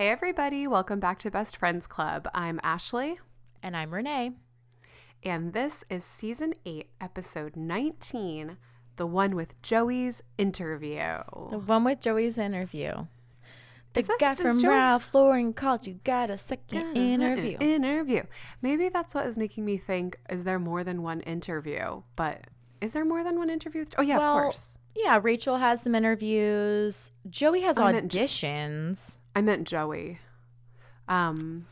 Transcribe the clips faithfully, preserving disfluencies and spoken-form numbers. Hey everybody, welcome back to Best Friends Club. I'm Ashley. And I'm Renee. And this is Season eight, Episode nineteen, the one with Joey's interview. The one with Joey's interview. The this, guy from Joey... Ralph Lauren called you, got a second got interview. Interview. Maybe that's what is making me think, is there more than one interview? But is there more than one interview? Oh yeah, well, of course. Yeah, Rachel has some interviews. Joey has I auditions. I meant Joey. Um,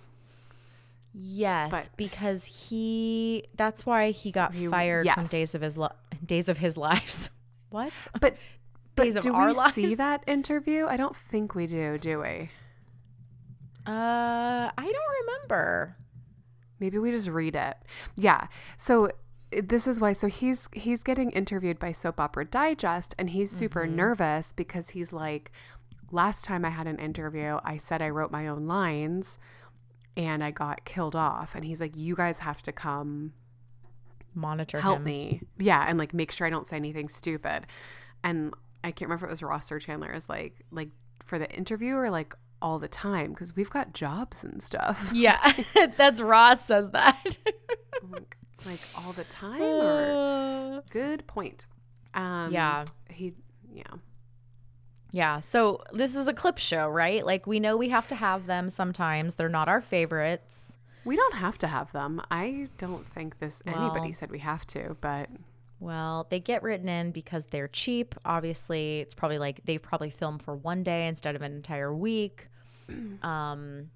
yes, because he that's why he got he, fired yes. from Days of His Li- Days of His Lives. What? But, but Days of do Our we Lives? See that interview? I don't think we do, do we? Uh, I don't remember. Maybe we just read it. Yeah. So this is why. So he's he's getting interviewed by Soap Opera Digest, and he's super mm-hmm. nervous because he's like, last time I had an interview, I said I wrote my own lines and I got killed off. And he's like, you guys have to come monitor help him. me. Yeah. And like, make sure I don't say anything stupid. And I can't remember if it was Ross or Chandler is like, like for the interview or like all the time, because we've got jobs and stuff. Yeah. That's Ross says that. like, like all the time or uh, good point. Um, yeah. He, yeah. Yeah, so this is a clip show, right? Like, we know we have to have them sometimes. They're not our favorites. We don't have to have them. I don't think this well, anybody said we have to, but... Well, they get written in because they're cheap. Obviously, it's probably like they've probably filmed for one day instead of an entire week. Um,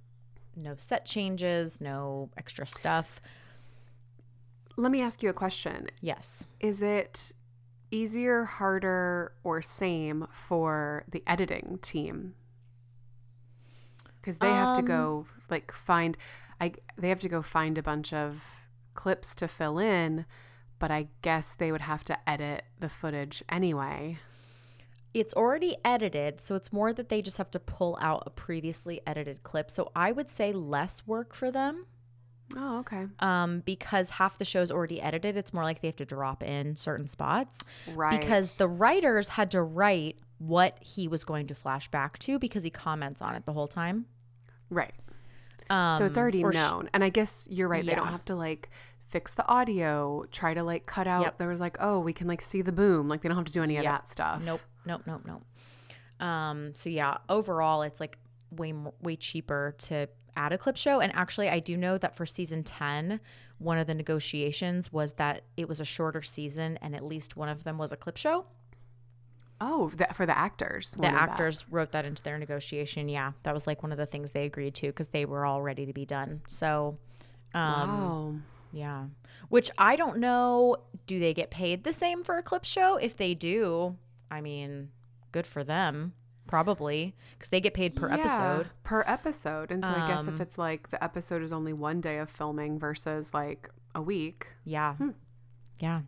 no set changes, no extra stuff. Let me ask you a question. Yes. Is it... easier, harder, or same for the editing team? Because they um, have to go like find, I they have to go find a bunch of clips to fill in, but I guess they would have to edit the footage anyway. It's already edited, so it's more that they just have to pull out a previously edited clip. So I would say less work for them. Oh, okay. Um, because half the show's already edited, it's more like they have to drop in certain spots. Right. Because the writers had to write what he was going to flash back to because he comments on it the whole time. Right. Um, so it's already known. Sh- and I guess you're right. Yeah. They don't have to like fix the audio, try to like cut out. Yep. There was like, oh, we can like see the boom. Like they don't have to do any yep. of that stuff. Nope. Nope. Nope. Nope. Um, so yeah, overall, it's like way more, way cheaper to at a clip show. And actually, I do know that for season ten, one of the negotiations was that it was a shorter season and at least one of them was a clip show. Oh, that for the actors. The actors that. wrote that into their negotiation. Yeah. That was like one of the things they agreed to because they were all ready to be done. So, um, wow. yeah, which I don't know. Do they get paid the same for a clip show? If they do, I mean, good for them. Probably because they get paid per yeah, episode per episode. And so um, I guess if it's like the episode is only one day of filming versus like a week. Yeah. Hmm. Yeah.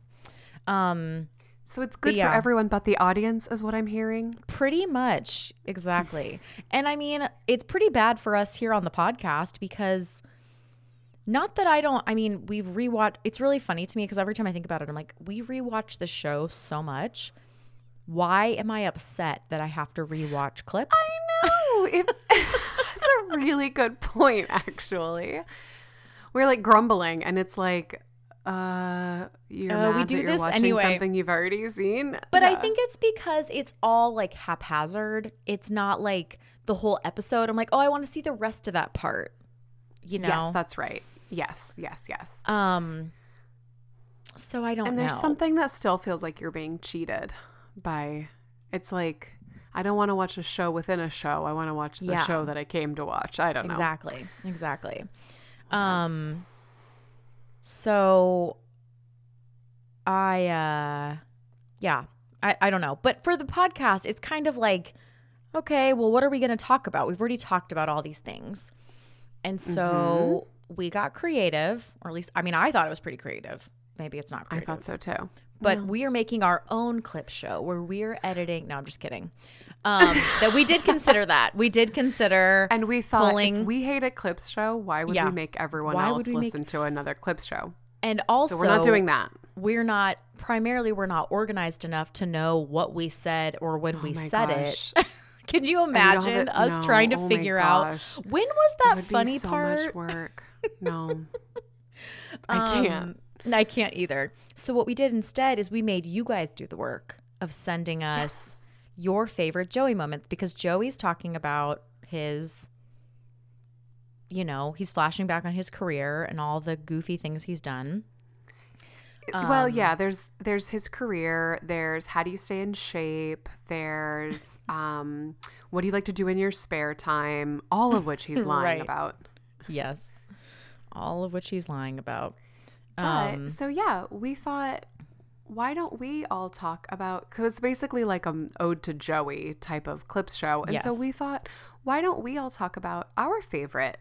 Um, so it's good yeah. for everyone, but the audience is what I'm hearing. Pretty much. Exactly. And I mean, it's pretty bad for us here on the podcast because not that I don't, I mean, we've rewatched. It's really funny to me because every time I think about it, I'm like, we rewatch the show so much. Why am I upset that I have to rewatch clips? I know. It, that's a really good point, actually. We're like grumbling, and it's like, uh, you're uh, mad we do that this you're watching anyway. Something you've already seen. But yeah. I think it's because it's all like haphazard. It's not like the whole episode. I'm like, oh, I want to see the rest of that part. You know? Yes, that's right. Yes, yes, yes. Um. So I don't know. And there's know. something that still feels like you're being cheated. By it's like I don't want to watch a show within a show. I want to watch the yeah. show that I came to watch. I don't know. Exactly. Exactly. Um yes. so I uh yeah, I, I don't know. But for the podcast, it's kind of like, okay, well, what are we gonna talk about? We've already talked about all these things. And so mm-hmm. we got creative, or at least I mean I thought it was pretty creative. Maybe it's not creative. I thought so too. But no. we are making our own clip show where we're editing. No, I'm just kidding. Um, that we did consider that. We did consider And we thought pulling, if we hate a clip show, why would yeah. we make everyone why else listen make... to another clip show? And also, so we're not doing that. We're not – primarily we're not organized enough to know what we said or when oh we said gosh. it. Could you imagine us no, trying to oh figure out when was that it would funny be so part? So much work. No, um, I can't. I can't either. So what we did instead is we made you guys do the work of sending us yes. your favorite Joey moments, because Joey's talking about his, you know, he's flashing back on his career and all the goofy things he's done. Um, well, yeah, there's there's his career, there's how do you stay in shape, there's um, what do you like to do in your spare time, all of which he's lying right. about. Yes, all of which he's lying about. But, um, so, yeah, we thought, why don't we all talk about, because it's basically like an Ode to Joey type of clips show. And yes. so we thought, why don't we all talk about our favorite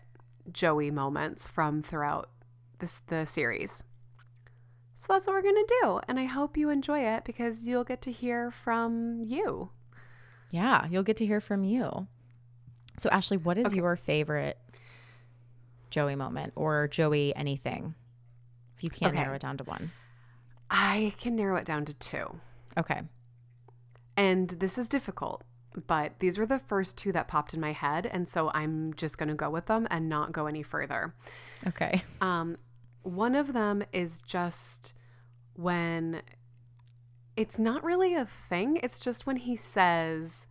Joey moments from throughout this the series? So that's what we're going to do. And I hope you enjoy it, because you'll get to hear from you. Yeah, you'll get to hear from you. So, Ashley, what is okay. your favorite Joey moment or Joey anything? If you can't okay. narrow it down to one. I can narrow it down to two. Okay. And this is difficult, but these were the first two that popped in my head. And so I'm just going to go with them and not go any further. Okay. Um, one of them is just when it's not really a thing. It's just when he says,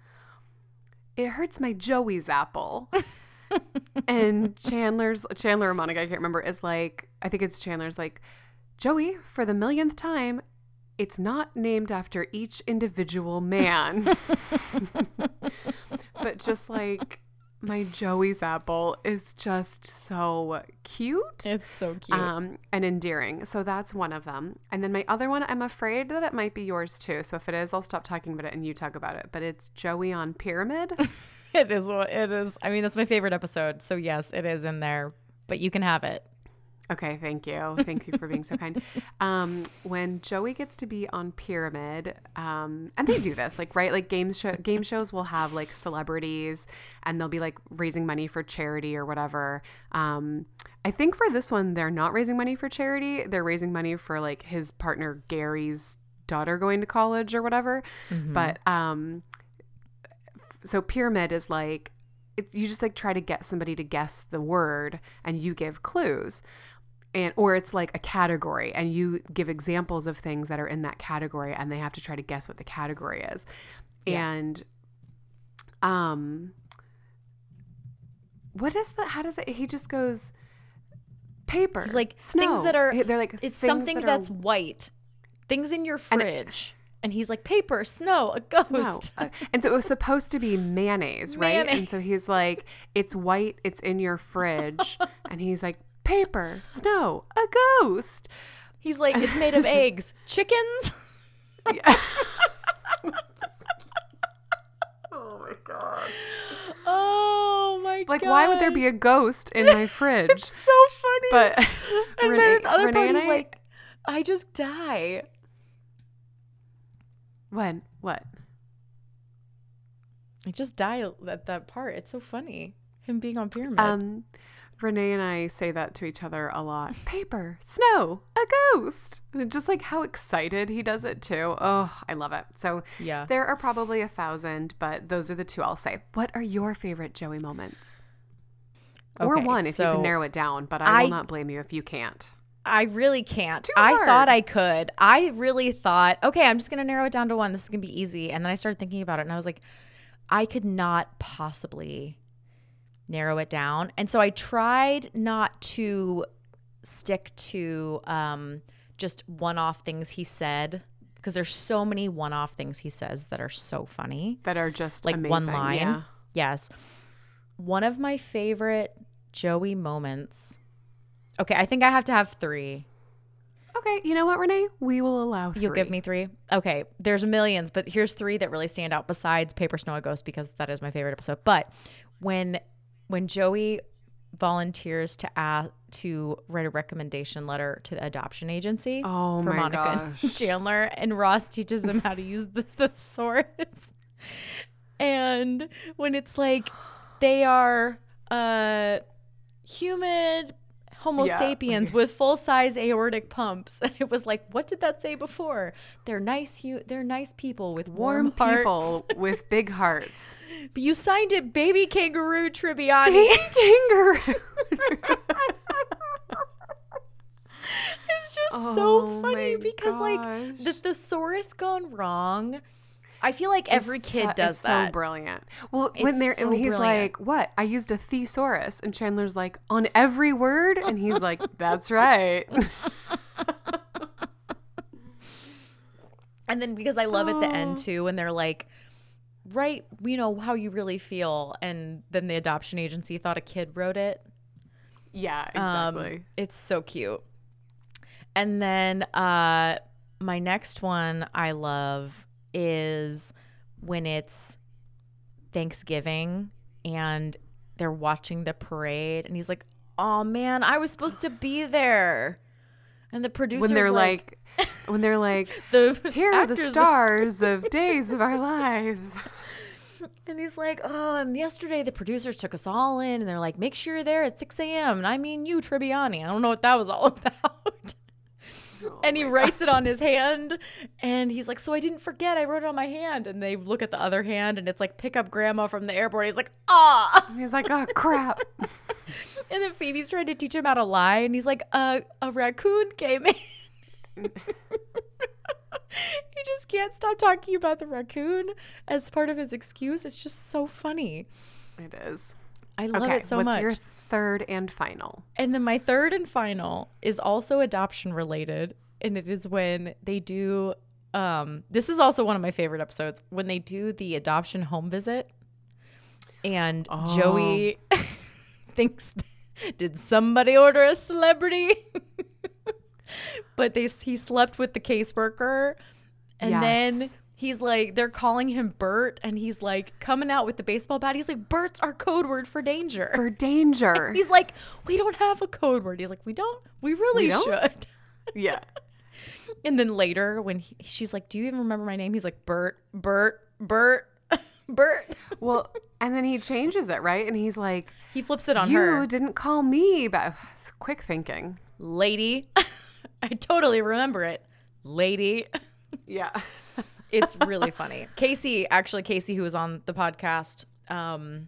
it hurts my Joey's apple. And Chandler's Chandler or Monica, I can't remember, is like, I think it's Chandler's like, Joey, for the millionth time, it's not named after each individual man. But just like, my Joey's apple is just so cute. It's so cute. Um, and endearing. So that's one of them. And then my other one, I'm afraid that it might be yours too. So if it is, I'll stop talking about it and you talk about it. But it's Joey on Pyramid. It is. It is. I mean, that's my favorite episode. So yes, it is in there. But you can have it. Okay. Thank you. Thank you for being so kind. Um, when Joey gets to be on Pyramid, um, and they do this, like, right, like game show, game shows will have like celebrities and they'll be like raising money for charity or whatever. Um, I think for this one, they're not raising money for charity. They're raising money for like his partner, Gary's daughter going to college or whatever. Mm-hmm. But, um, so Pyramid is like, it's, you just like try to get somebody to guess the word and you give clues. And or it's like a category and you give examples of things that are in that category and they have to try to guess what the category is. Yeah. And um what is that? How does it he just goes paper. He's like snow. Things that are they're like it's something that that's are, white. Things in your fridge. And, And he's like, paper, snow, a ghost. Snow. Uh, and so it was supposed to be mayonnaise, right? Mayonnaise. And so he's like, it's white, it's in your fridge. And he's like, paper, snow, a ghost. He's like, it's made of eggs, chickens. Yeah. Oh, my God. Oh, my God. Like, gosh. Why would there be a ghost in my fridge? It's so funny. But and Renee, then the other Renee part and I, he's like, I just die. When? What? I just die at that part. It's so funny. Him being on Pyramid. Um, Renee and I say that to each other a lot. Paper, snow, a ghost. Just like how excited he does it too. Oh, I love it. So yeah. There are probably a thousand, but those are the two I'll say. What are your favorite Joey moments? Okay, or one if so you can narrow it down, but I, I will not blame you if you can't. I really can't. I thought I could. I really thought, okay, I'm just going to narrow it down to one. This is going to be easy. And then I started thinking about it and I was like, I could not possibly narrow it down. And so I tried not to stick to um, just one-off things he said, because there's so many one-off things he says that are so funny. That are just like amazing. One line. Yeah. Yes. One of my favorite Joey moments. Okay, I think I have to have three. Okay, you know what, Renee? We will allow three. You'll give me three? Okay, there's millions, but here's three that really stand out besides Paper, Snow, and Ghost, because that is my favorite episode. But when when Joey volunteers to ask, to write a recommendation letter to the adoption agency oh for my Monica gosh. and Chandler, and Ross teaches him how to use the thesaurus. And when it's like, they are uh, human... Homo yeah. sapiens with full-size aortic pumps. It was like, what did that say before? They're nice hu- they're nice people with warm, warm people with big hearts. But you signed it Baby Kangaroo Tribbiani. Baby Kangaroo. It's just oh so funny because, gosh. like, the thesaurus gone wrong. I feel like every it's kid so, does it's that. So brilliant. Well, it's when they're so and he's brilliant. like, "What? I used a thesaurus," and Chandler's like, "On every word," and he's like, "That's right." And then because I love oh. at the end too, when they're like, "Write, you know, how you really feel," and then the adoption agency thought a kid wrote it. Yeah, exactly. Um, it's so cute. And then uh, my next one I love is when it's Thanksgiving and they're watching the parade and he's like, "Oh man, I was supposed to be there." And the producers when they're like, like when they're like, the "Here are the stars of Days of Our Lives." And he's like, "Oh, and yesterday the producers took us all in and they're like, make sure you're there at six a.m. And I mean you, Tribbiani. I don't know what that was all about." Oh and he writes God. it on his hand and he's like, "So I didn't forget. I wrote it on my hand." And they look at the other hand and it's like, "Pick up grandma from the airport." He's like, "Ah." And he's like, "Oh, crap." And then Phoebe's trying to teach him how to lie. And he's like, uh, a raccoon came in. He just can't stop talking about the raccoon as part of his excuse. It's just so funny. It is. I love okay, it so what's much. Your third and final? And then my third and final is also adoption related, and it is when they do um this is also one of my favorite episodes, when they do the adoption home visit and oh. Joey thinks, "Did somebody order a celebrity?" But they he slept with the caseworker, and yes. then he's like, they're calling him Bert, and he's like coming out with the baseball bat. He's like, "Bert's our code word for danger." For danger. And he's like, "We don't have a code word." He's like, "We don't. We really we don't? should." Yeah. And then later when he, she's like, "Do you even remember my name?" He's like, "Bert, Bert, Bert, Bert." Well, and then he changes it, right? And he's like, he flips it on you her. "You didn't call me," but it's quick thinking. Lady. I totally remember it. Lady. Yeah. It's really funny. Casey, actually, Casey, who was on the podcast, um,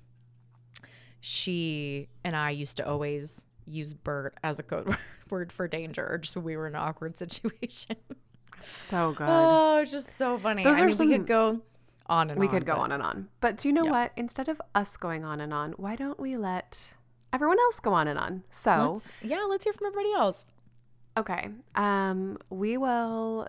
she and I used to always use Bert as a code word for danger, or just when we were in an awkward situation. So good. Oh, it's just so funny. Those I are mean, some, we could go on and we on. We could go but, on and on. But do you know yeah. what? Instead of us going on and on, why don't we let everyone else go on and on? So let's, yeah, let's hear from everybody else. Okay. Um, we will...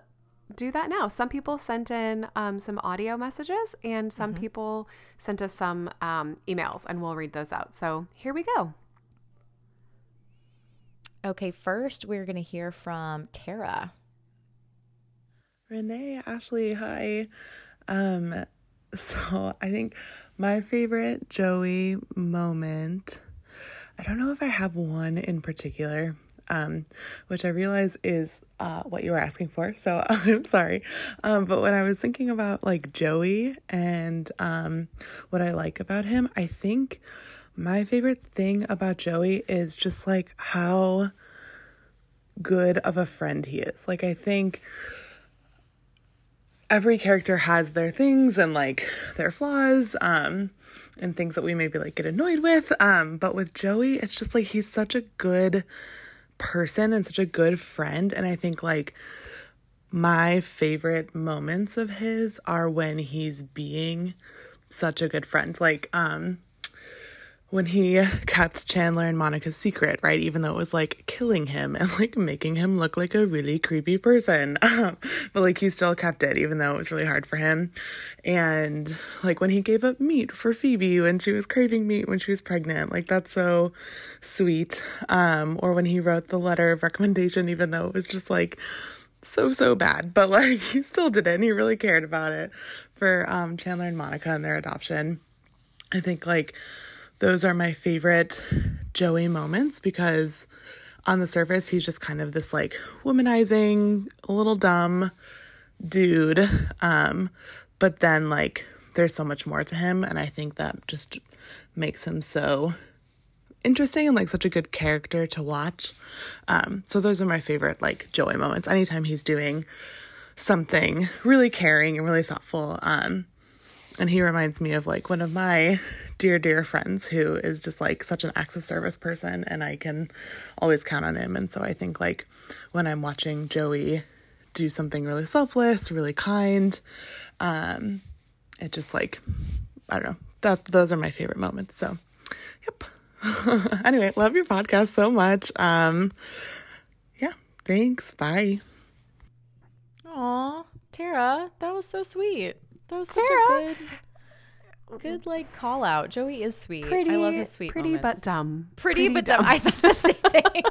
do that now. Some people sent in um, some audio messages and some mm-hmm. people sent us some um, emails, and we'll read those out. So here we go. Okay, first we're going to hear from Tara. Renee, Ashley, hi. Um, so I think my favorite Joey moment, I don't know if I have one in particular, Um, which I realize is uh, what you were asking for, so I'm sorry. Um, but when I was thinking about like Joey and um, what I like about him, I think my favorite thing about Joey is just like how good of a friend he is. Like I think every character has their things and like their flaws, um, and things that we maybe like get annoyed with. Um, but with Joey, it's just like he's such a good person and such a good friend, and I think like my favorite moments of his are when he's being such a good friend, like um when he kept Chandler and Monica's secret, right, even though it was like killing him and like making him look like a really creepy person, um, but like he still kept it even though it was really hard for him. And like when he gave up meat for Phoebe when she was craving meat when she was pregnant, like that's so sweet. Um or when he wrote the letter of recommendation even though it was just like so so bad, but like he still did it and he really cared about it for um Chandler and Monica and their adoption. I think like those are my favorite Joey moments because on the surface, he's just kind of this like womanizing, a little dumb dude. Um, but then like there's so much more to him. And I think that just makes him so interesting and like such a good character to watch. Um, so those are my favorite like Joey moments. Anytime he's doing something really caring and really thoughtful. Um, and he reminds me of like one of my dear, dear friends who is just like such an acts of service person, and I can always count on him. And so I think like when I'm watching Joey do something really selfless, really kind, um, it just like, I don't know, that those are my favorite moments. So yep. Anyway, love your podcast so much. Um, yeah, thanks. Bye. Aw, Tara, that was so sweet. That was Tara. Such a good, good like call out. Joey is sweet. Pretty, I love his sweet pretty moments. But dumb. Pretty, pretty but dumb. dumb. I thought the same thing.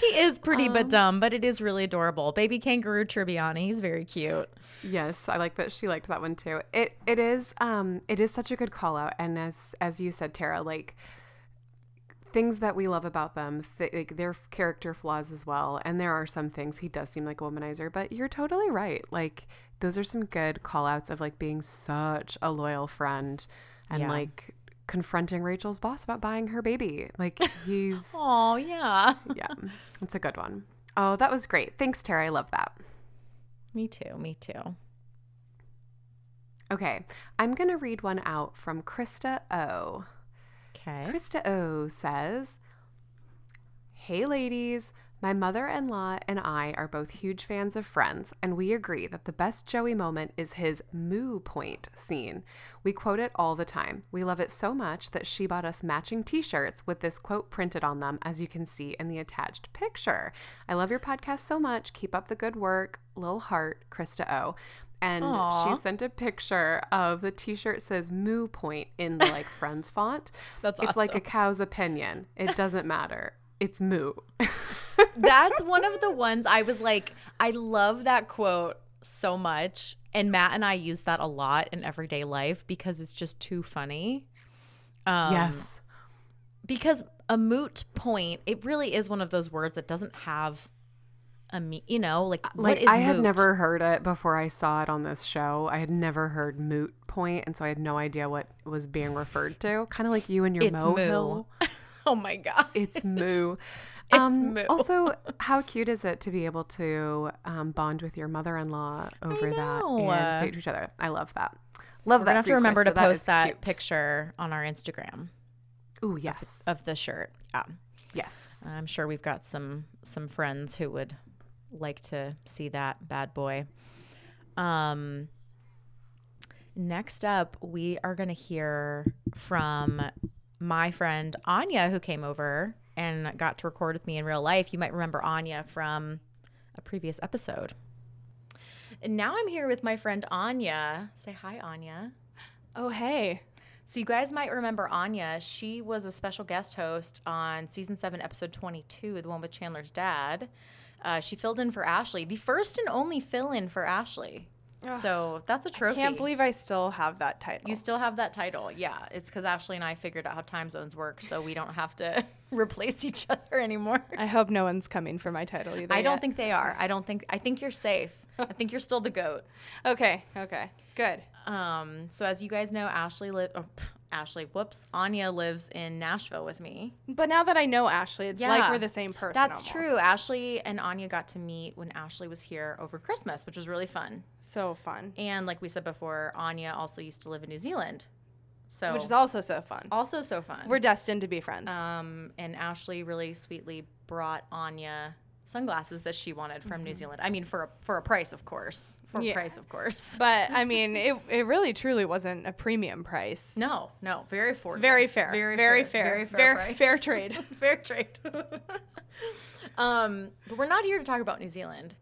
He is pretty um, but dumb, but it is really adorable. Baby kangaroo Tribbiani, he's very cute. Yes, I like that she liked that one too. It it is um it is such a good call out, and as as you said, Tara, like things that we love about them, th- like their character flaws as well. And there are some things he does seem like a womanizer, but you're totally right. Like those are some good call outs of like being such a loyal friend and yeah. like confronting Rachel's boss about buying her baby. Like he's oh yeah yeah it's a good one. Oh, that was great. Thanks, Tara. I love that. Me too me too Okay, I'm gonna read one out from Krista O. Okay. Krista O says, "Hey ladies, my mother-in-law and I are both huge fans of Friends, and we agree that the best Joey moment is his moo point scene. We quote it all the time. We love it so much that she bought us matching t-shirts with this quote printed on them, as you can see in the attached picture. I love your podcast so much. Keep up the good work. Lil heart, Krista O." And aww. She sent a picture of the t-shirt says moo point in the like Friends font. That's awesome. It's like a cow's opinion. It doesn't matter. It's moo. That's one of the ones I was like, I love that quote so much. And Matt and I use that a lot in everyday life because it's just too funny. Um, yes. Because a moot point, it really is one of those words that doesn't have a me- you know, like, like what is I moot? Had never heard it before I saw it on this show. I had never heard moot point, and so I had no idea what was being referred to. Kind of like you and your it's mo hill. Oh my God. It's moo. It's um, moo. Also, how cute is it to be able to um, bond with your mother-in-law over that and say it to each other? I love that. Love We're that. We're going to have to remember to so post that, that picture on our Instagram. Ooh, yes. Of, of the shirt. Yeah. Yes. I'm sure we've got some some friends who would like to see that bad boy. Um. Next up, we are going to hear from my friend Anya, who came over and got to record with me in real life. You might remember Anya from a previous episode. And now I'm here with my friend Anya. Say hi, Anya. Oh, hey. So you guys might remember Anya. She was a special guest host on season seven, episode twenty-two, the one with Chandler's dad. Uh, she filled in for Ashley, the first and only fill-in for Ashley. So that's a trophy. I can't believe I still have that title. You still have that title. Yeah. It's because Ashley and I figured out how time zones work, so we don't have to replace each other anymore. I hope no one's coming for my title either. I don't yet. think they are. I don't think, I think you're safe. I think you're still the goat. Okay. Okay. Good. Um, so as you guys know, Ashley, li- oh, pff, Ashley, whoops, Anya lives in Nashville with me. But now that I know Ashley, it's yeah, like we're the same person. That's almost. True. Ashley and Anya got to meet when Ashley was here over Christmas, which was really fun. So fun. And like we said before, Anya also used to live in New Zealand. So which is also so fun. Also so fun. We're destined to be friends. Um, and Ashley really sweetly brought Anya sunglasses that she wanted from mm-hmm. New Zealand. I mean, for a, for a price, of course. For yeah. a price, of course. But, I mean, it it really, truly wasn't a premium price. No, no. Very affordable. It's very fair. Very, very fair. fair. Very fair Fair, price. fair trade. Fair trade. um, but we're not here to talk about New Zealand.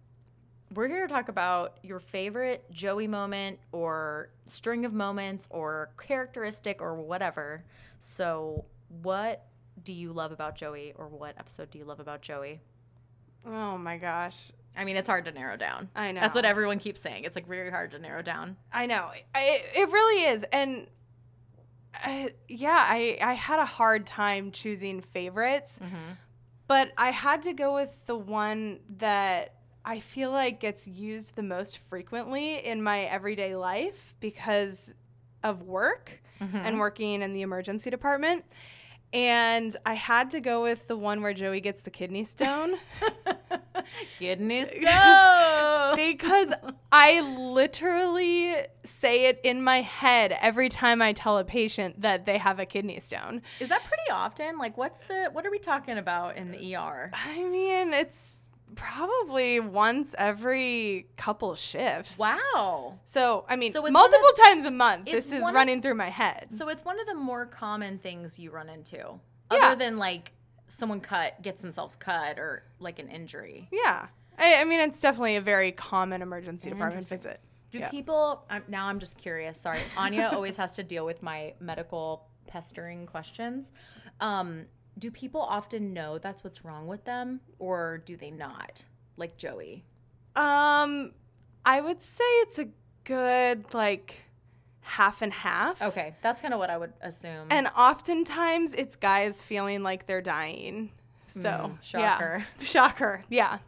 We're here to talk about your favorite Joey moment or string of moments or characteristic or whatever. So what do you love about Joey, or what episode do you love about Joey? Oh, my gosh. I mean, it's hard to narrow down. I know. That's what everyone keeps saying. It's, like, really hard to narrow down. I know. I, it really is. And, I, yeah, I, I had a hard time choosing favorites. Mm-hmm. But I had to go with the one that I feel like gets used the most frequently in my everyday life because of work mm-hmm. and working in the emergency department. And I had to go with the one where Joey gets the kidney stone. Kidney stone! Because I literally say it in my head every time I tell a patient that they have a kidney stone. Is that pretty often? Like, what's the, what are we talking about in the E R? I mean, it's probably once every couple shifts. Wow. So, I mean, so multiple of, times a month, this is running of, through my head. So it's one of the more common things you run into. Yeah. Other than, like, someone cut, gets themselves cut or, like, an injury. Yeah. I, I mean, it's definitely a very common emergency department visit. Do yeah. people, I'm, now I'm just curious, sorry. Anya always has to deal with my medical pestering questions. Um Do people often know that's what's wrong with them, or do they not, like Joey? Um, I would say it's a good, like, half and half. Okay, that's kind of what I would assume. And oftentimes it's guys feeling like they're dying. So, mm, shocker. Yeah. Shocker, yeah.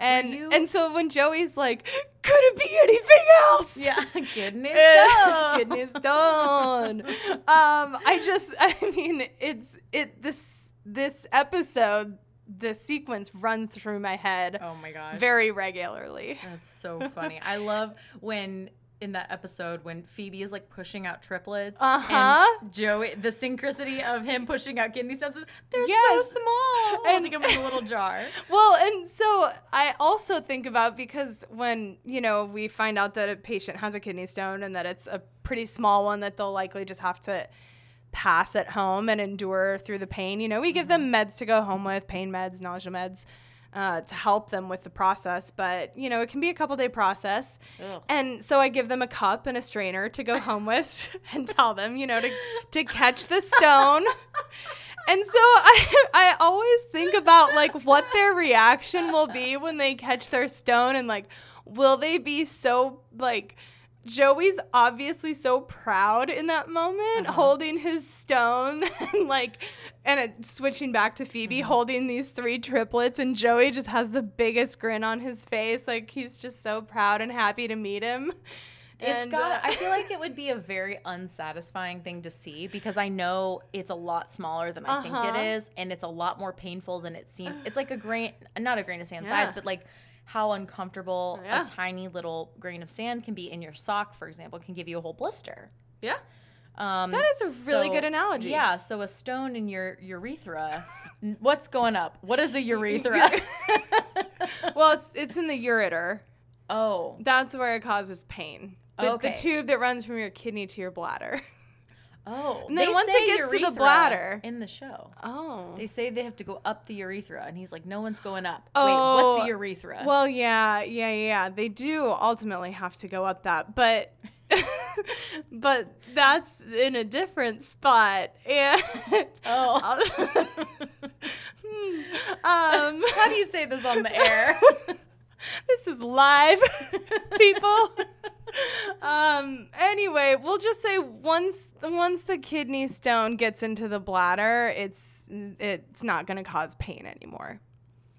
And you- and so when Joey's like, could it be anything else? Yeah, kidneys done. Kidneys done. um, I just, I mean, it's, it, this. This episode, the sequence runs through my head. Oh my gosh. Very regularly. That's so funny. I love when in that episode when Phoebe is like pushing out triplets. Uh-huh. And Joey, the synchronicity of him pushing out kidney stones, they're yes. so small. And I think it was a little jar. Well, and so I also think about, because when, you know, we find out that a patient has a kidney stone and that it's a pretty small one that they'll likely just have to pass at home and endure through the pain. You know, we give them meds to go home with, pain meds, nausea meds, uh, to help them with the process. But, you know, it can be a couple day process. Ugh. And so I give them a cup and a strainer to go home with and tell them, you know, to to catch the stone. And so I I always think about, like, what their reaction will be when they catch their stone, and, like, will they be so, like, Joey's obviously so proud in that moment, uh-huh. holding his stone and, like, and it, switching back to Phoebe mm-hmm. holding these three triplets, and Joey just has the biggest grin on his face. Like, he's just so proud and happy to meet him. It's and, got. Uh, I feel like it would be a very unsatisfying thing to see, because I know it's a lot smaller than I uh-huh. think it is, and it's a lot more painful than it seems. It's like a grain, not a grain of sand yeah. size, but, like, how uncomfortable yeah. a tiny little grain of sand can be in your sock, for example, can give you a whole blister. Yeah. Um, that is a really so, good analogy. Yeah. So a stone in your urethra, what's going up? What is a urethra? Well, it's it's in the ureter. Oh. That's where it causes pain. The, okay. the tube that runs from your kidney to your bladder. Oh. And then once it gets to the bladder. In the show. Oh. They say they have to go up the urethra. And he's like, no one's going up. Oh. Wait, what's a urethra? Well, yeah, yeah, yeah. They do ultimately have to go up that. But but that's in a different spot. And oh. um, How do you say this on the air? This is live, people. Um, anyway, we'll just say once once the kidney stone gets into the bladder, it's it's not going to cause pain anymore.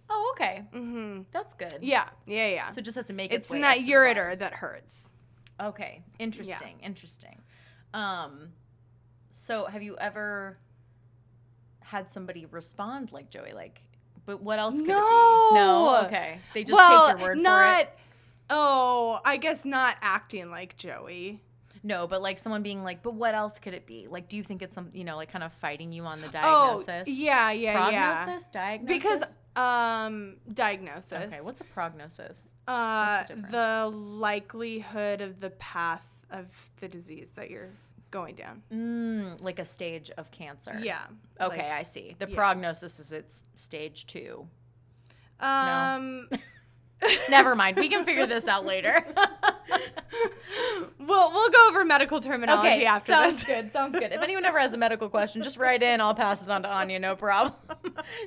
Oh, okay. Mm-hmm. That's good. Yeah, yeah, yeah. So it just has to make its, its way. It's not ureter that hurts. Okay, interesting, yeah. interesting. Um, so have you ever had somebody respond like Joey? Like, but what else could no. it be? No. Okay. They just well, take your word not- for it. Oh, I guess not acting like Joey. No, but like someone being like, but what else could it be? Like, do you think it's some, you know, like kind of fighting you on the diagnosis? Oh, yeah, yeah, prognosis? Yeah. Diagnosis? Because, um, diagnosis. Okay, what's a prognosis? Uh, what's the, the likelihood of the path of the disease that you're going down. Mm, like a stage of cancer. Yeah. Okay, like, I see. The yeah. prognosis is it's stage two. Um. No? Never mind. We can figure this out later. We'll we'll go over medical terminology okay, after sounds this. Sounds good. Sounds good. If anyone ever has a medical question, just write in. I'll pass it on to Anya. No problem.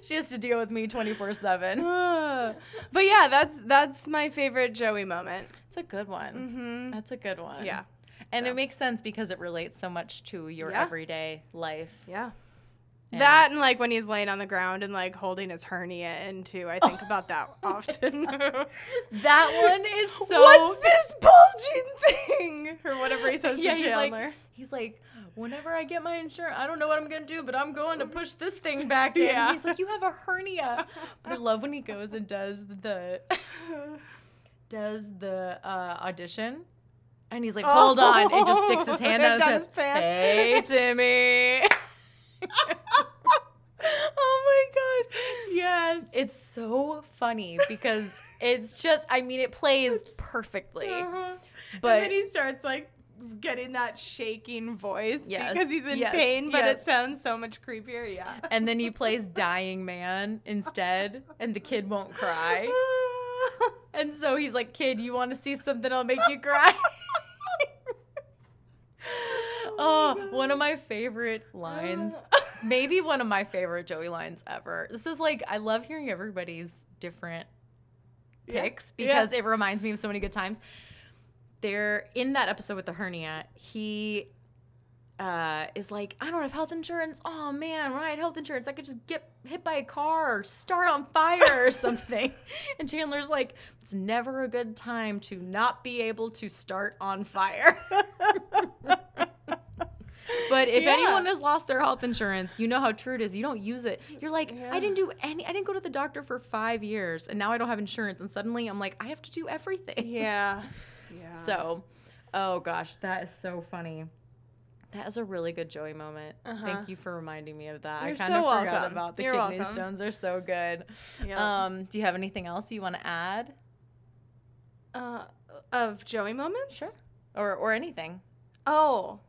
She has to deal with me twenty-four seven. But yeah, that's that's my favorite Joey moment. It's a good one. Mm-hmm. That's a good one. Yeah. And so. It makes sense because it relates so much to your yeah. everyday life. Yeah. And that and, like, when he's laying on the ground and, like, holding his hernia in, too. I think oh. about that often. That one is so... What's this bulging thing? or whatever he says yeah, to Chandler. Like, he's like, whenever I get my insurance, I don't know what I'm going to do, but I'm going to push this thing back in. Yeah. He's like, you have a hernia. But I love when he goes and does the does the uh, audition. And he's like, hold oh, on. And just sticks his hand out his pants. Hey, Timmy. Oh, my God. Yes. It's so funny because it's just, I mean, it plays perfectly. Uh-huh. But and then he starts, like, getting that shaking voice yes, because he's in yes, pain, but yes. it sounds so much creepier. Yeah. And then he plays Dying Man instead, and the kid won't cry. And so he's like, kid, you want to see something that'll make you cry? Oh, oh one of my favorite lines. Maybe one of my favorite Joey lines ever. This is like, I love hearing everybody's different picks yeah. because yeah. it reminds me of so many good times. They're in that episode with the hernia. He uh, is like, I don't have health insurance. Oh, man, when I had health insurance, I could just get hit by a car or start on fire or something. And Chandler's like, it's never a good time to not be able to start on fire. But if yeah. anyone has lost their health insurance, you know how true it is. You don't use it. You're like, yeah. I didn't do any, I didn't go to the doctor for five years and now I don't have insurance. And suddenly I'm like, I have to do everything. Yeah. Yeah. So, oh gosh, that is so funny. That is a really good Joey moment. Uh-huh. Thank you for reminding me of that. You're I kind of so forgot welcome. About the You're kidney welcome. Stones. They're so good. Yep. Um, do you have anything else you want to add? Uh, of Joey moments? Sure. Or, or anything. Oh,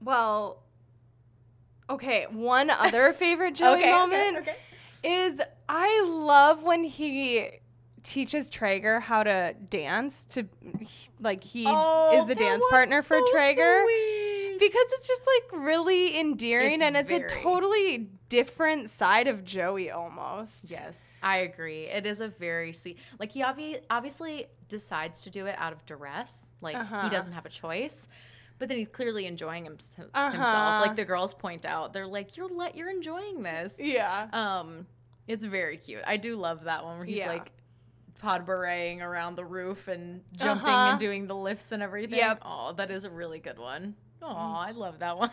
well, okay, one other favorite Joey okay, moment okay, okay. is I love when he teaches Traeger how to dance to, like, he oh, is the dance partner for so Traeger. Sweet. Because it's just, like, really endearing, it's and it's very... a totally different side of Joey almost. Yes, I agree. It is a very sweet, like, he obvi- obviously decides to do it out of duress. Like, uh-huh. he doesn't have a choice. But then he's clearly enjoying himself. Uh-huh. Like the girls point out, they're like, "You're le- you're enjoying this." Yeah. Um, it's very cute. I do love that one where he's yeah. like pod bereting around the roof and jumping uh-huh. and doing the lifts and everything. Yep. Oh, that is a really good one. Oh, I love that one.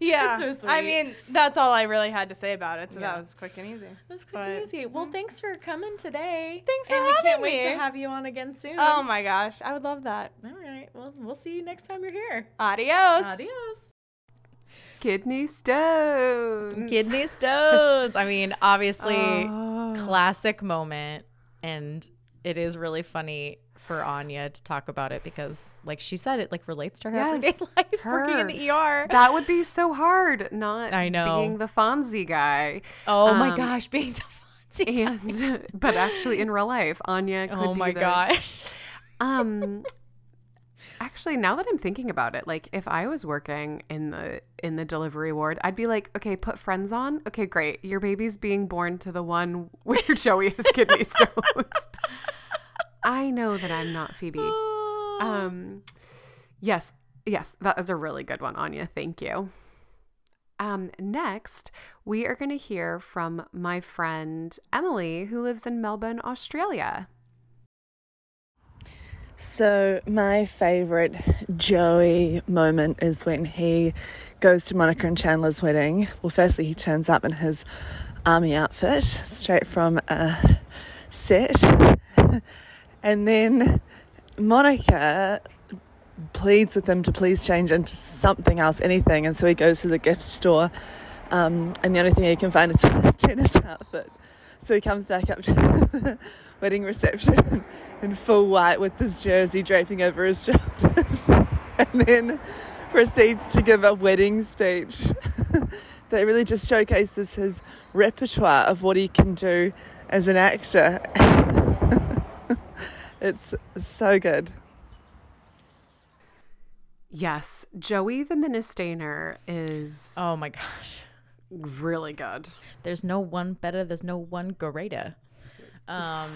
Yeah. So sweet. I mean, that's all I really had to say about it. So yeah. that was quick and easy. That was quick but, and easy. Well, thanks for coming today. Thanks for and having me. And we can't wait to have you on again soon. Oh my gosh. I would love that. All right. Well, we'll see you next time you're here. Adios. Adios. Kidney stones. Kidney stones. I mean, obviously, oh. classic moment. And it is really funny for Anya to talk about it because, like she said, it like relates to her yes, everyday life her. Working in the E R. That would be so hard not I know. Being the Fonzie guy. Oh um, my gosh, being the Fonzie guy. And but actually in real life, Anya could oh be my the, gosh. Um actually, now that I'm thinking about it, like if I was working in the in the delivery ward, I'd be like, okay, put Friends on. Okay, great. Your baby's being born to the one where Joey has kidney stones. I know that I'm not Phoebe. Oh. Um, yes, yes, that is a really good one, Anya. Thank you. Um, next, we are going to hear from my friend Emily, who lives in Melbourne, Australia. So my favorite Joey moment is when he goes to Monica and Chandler's wedding. Well, firstly, he turns up in his army outfit, straight from a set. And then Monica pleads with him to please change into something else, anything. And so he goes to the gift store, um, and the only thing he can find is a tennis outfit. So he comes back up to the wedding reception in full white with this jersey draping over his shoulders, and then proceeds to give a wedding speech that really just showcases his repertoire of what he can do as an actor. It's so good. Yes, Joey the Ministainer is... Oh my gosh. Really good. There's no one better. There's no one greater. Um,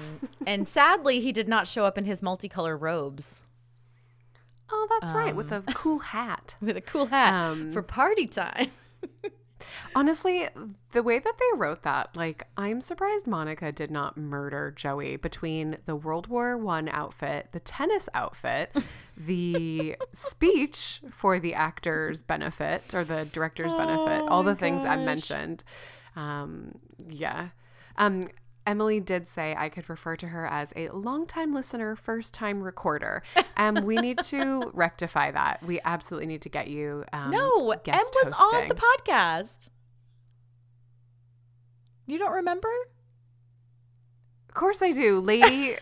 and sadly, he did not show up in his multicolor robes. Oh, that's um, right. With a cool hat. With a cool hat um, for party time. Honestly, the way that they wrote that, like, I'm surprised Monica did not murder Joey between the World War One outfit, the tennis outfit, the speech for the actor's benefit or the director's oh benefit, all the gosh. things I mentioned. Um, yeah. Um, Emily did say I could refer to her as a longtime listener, first-time recorder. And um, we need to rectify that. We absolutely need to get you um, no, guest Em was hosting. On the podcast. You don't remember? Of course I do, lady.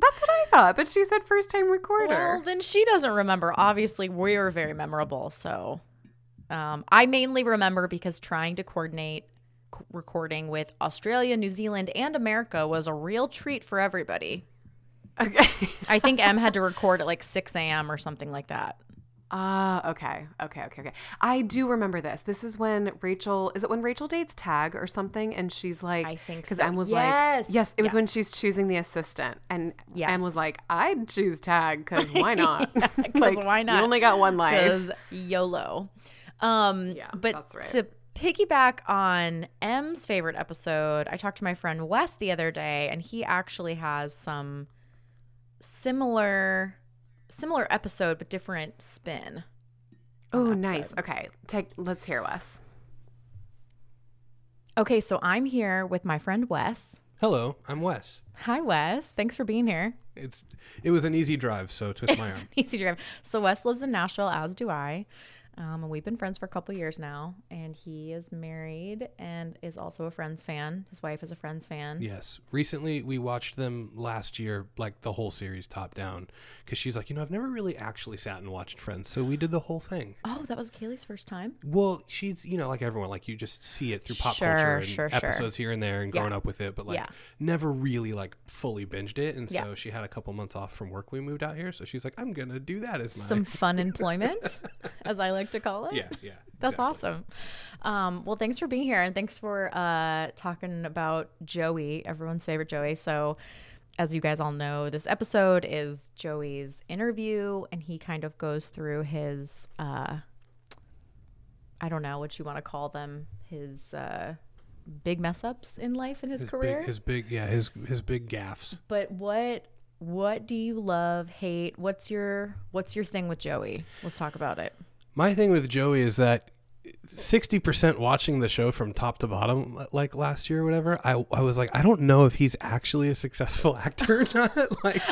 That's what I thought, but she said first-time recorder. Well, then she doesn't remember. Obviously, we're very memorable, so um, I mainly remember because trying to coordinate recording with Australia, New Zealand, and America was a real treat for everybody. Okay. I think Em had to record at like six a.m. or something like that. Ah, uh, okay. Okay, okay, okay. I do remember this. This is when Rachel, is it when Rachel dates Tag or something? And she's like, I think so. Because Em was yes. like, yes, it was yes. when she's choosing the assistant. And yes. Em was like, I'd choose Tag because why not? Because like, why not? You only got one life. Because YOLO. Um, yeah, but that's right. To piggyback on M's favorite episode, I talked to my friend Wes the other day, and he actually has some similar similar episode but different spin. Oh, nice. Okay, take let's hear Wes. Okay, so I'm here with my friend Wes. Hello, I'm Wes. Hi, Wes. Thanks for being here. It's it was an easy drive, so twist my arm. It's an easy drive. So Wes lives in Nashville, as do I. Um, and we've been friends for a couple years now, and he is married and is also a Friends fan. His wife is a Friends fan. Yes. Recently, we watched them last year, like the whole series top down, because she's like, you know, I've never really actually sat and watched Friends, so we did the whole thing. Oh, that was Kaylee's first time? Well, she's, you know, like everyone, like you just see it through pop sure, culture and sure, episodes sure. here and there and yeah. growing up with it, but like yeah. never really like fully binged it, and yeah. so she had a couple months off from work when we moved out here, so she's like, I'm going to do that as my... Some fun employment, as I like to call it. Yeah, yeah. That's exactly. awesome. Um, well, thanks for being here, and thanks for uh, talking about Joey, everyone's favorite Joey. So as you guys all know, this episode is Joey's interview, and he kind of goes through his, uh, I don't know what you want to call them, his uh, big mess-ups in life and his, his career. Big, his big, yeah, his his big gaffes. But what... What do you love, hate? What's your what's your thing with Joey? Let's talk about it. My thing with Joey is that sixty percent watching the show from top to bottom, like last year or whatever, I, I was like, I don't know if he's actually a successful actor or not. Like,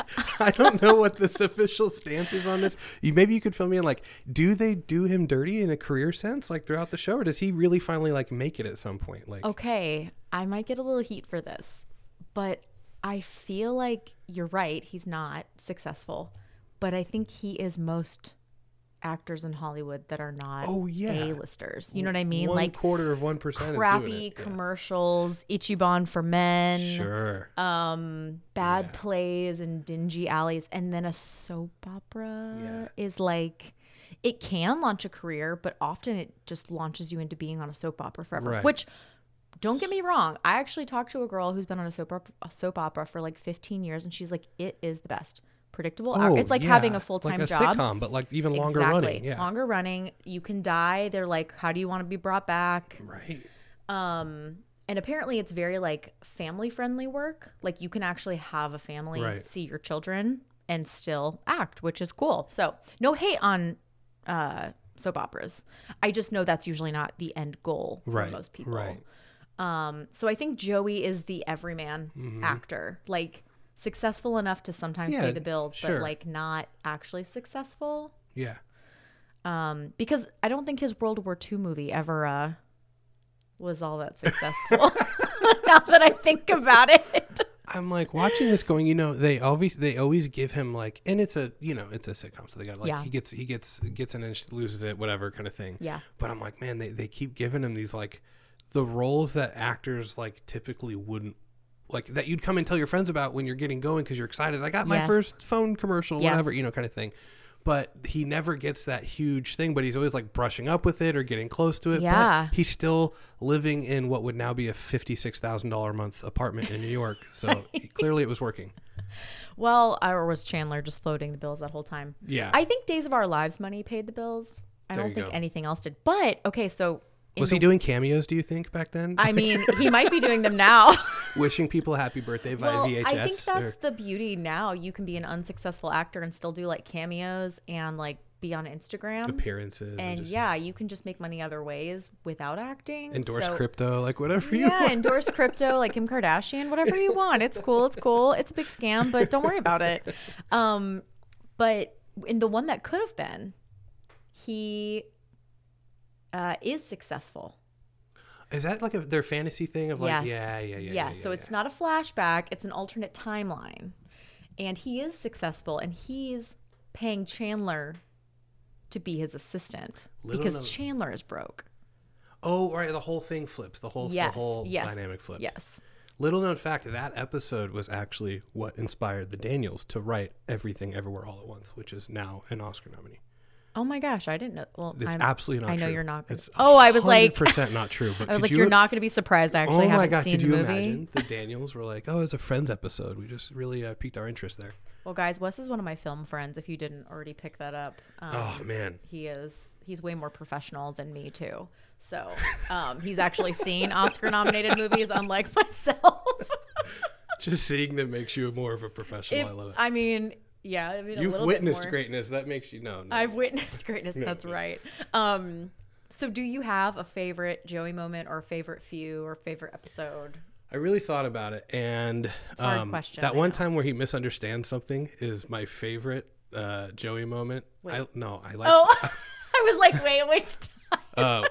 I don't know what this official stance is on this. You, maybe you could fill me in, like, do they do him dirty in a career sense, like throughout the show? Or does he really finally like make it at some point? Like, okay, I might get a little heat for this, but I feel like you're right. He's not successful, but I think he is most actors in Hollywood that are not oh, yeah. A-listers. You know what I mean? One like quarter of one percent. Crappy is doing it. Yeah. commercials, Ichiban for men, sure, um, bad yeah. plays and dingy alleys, and then a soap opera yeah. is like. It can launch a career, but often it just launches you into being on a soap opera forever, right. which. Don't get me wrong. I actually talked to a girl who's been on a soap op- a soap opera for like fifteen years, and she's like, "It is the best predictable. Oh, it's like yeah. having a full time like job, sitcom, but like even longer exactly. running. Yeah, longer running. You can die. They're like, how do you want to be brought back? Right. Um, and apparently it's very like family friendly work. Like you can actually have a family, right. see your children, and still act, which is cool. So no hate on. Uh, soap operas. I just know that's usually not the end goal for right. most people. Right. Um, so I think Joey is the everyman mm-hmm. actor, like successful enough to sometimes yeah, pay the bills, sure. but like not actually successful. Yeah. Um, because I don't think his World War Two movie ever, uh, was all that successful. Now that I think about it. I'm like watching this going, you know, they always they always give him like, and it's a, you know, it's a sitcom, so they got like yeah. he gets he gets gets an inch, loses it, whatever kind of thing. Yeah. But I'm like, man, they they keep giving him these like the roles that actors like typically wouldn't like that you'd come and tell your friends about when you're getting going because you're excited. I got my yes. first phone commercial, yes. whatever, you know, kind of thing. But he never gets that huge thing, but he's always like brushing up with it or getting close to it. Yeah. But he's still living in what would now be a fifty-six thousand dollars a month apartment in New York. So right. clearly it was working. Well, or was Chandler just floating the bills that whole time? Yeah. I think Days of Our Lives money paid the bills. I there don't think go. anything else did. But, okay, so... Was the, he doing cameos, do you think, back then? I mean, he might be doing them now. wishing people happy birthday via well, V H S. I think that's or... the beauty now. You can be an unsuccessful actor and still do like cameos and like be on Instagram. Appearances. And, and just... yeah, you can just make money other ways without acting. Endorse so... crypto, like whatever you yeah, want. Yeah, endorse crypto, like Kim Kardashian, whatever you want. It's cool. It's cool. It's a big scam, but don't worry about it. Um, but in the one that could have been, he uh, is successful. Is that like a, their fantasy thing of like, yes. yeah, yeah, yeah. Yeah, yeah so yeah, it's yeah. not a flashback. It's an alternate timeline. And he is successful and he's paying Chandler to be his assistant Little because no. Chandler is broke. Oh, right. The whole thing flips. The whole, yes, the whole yes, dynamic flips. Yes. Little known fact, that episode was actually what inspired the Daniels to write Everything, Everywhere, All at Once, which is now an Oscar nominee. Oh my gosh, I didn't know. Well, it's I'm, absolutely not I true. I know you're not. It's oh, I was like, one hundred percent not true. But I was like, you, you're not going to be surprised. I actually oh haven't God, seen the movie. Oh my God, could you imagine? The Daniels were like, oh, it's a Friends episode. We just really uh, piqued our interest there. Well, guys, Wes is one of my film friends. If you didn't already pick that up, um, oh man, he is. He's way more professional than me too. So um, he's actually seen Oscar-nominated movies, unlike myself. Just seeing them makes you more of a professional. It, I love it. I mean. Yeah, I mean, you've witnessed greatness. That makes you know. No, I've no. witnessed greatness. That's no, no. right. Um, so, do you have a favorite Joey moment, or favorite few, or favorite episode? I really thought about it, and it's a hard um, question, that I one know. time where he misunderstands something is my favorite uh, Joey moment. Wait. I no, I like. Oh, I was like, wait, which time? uh,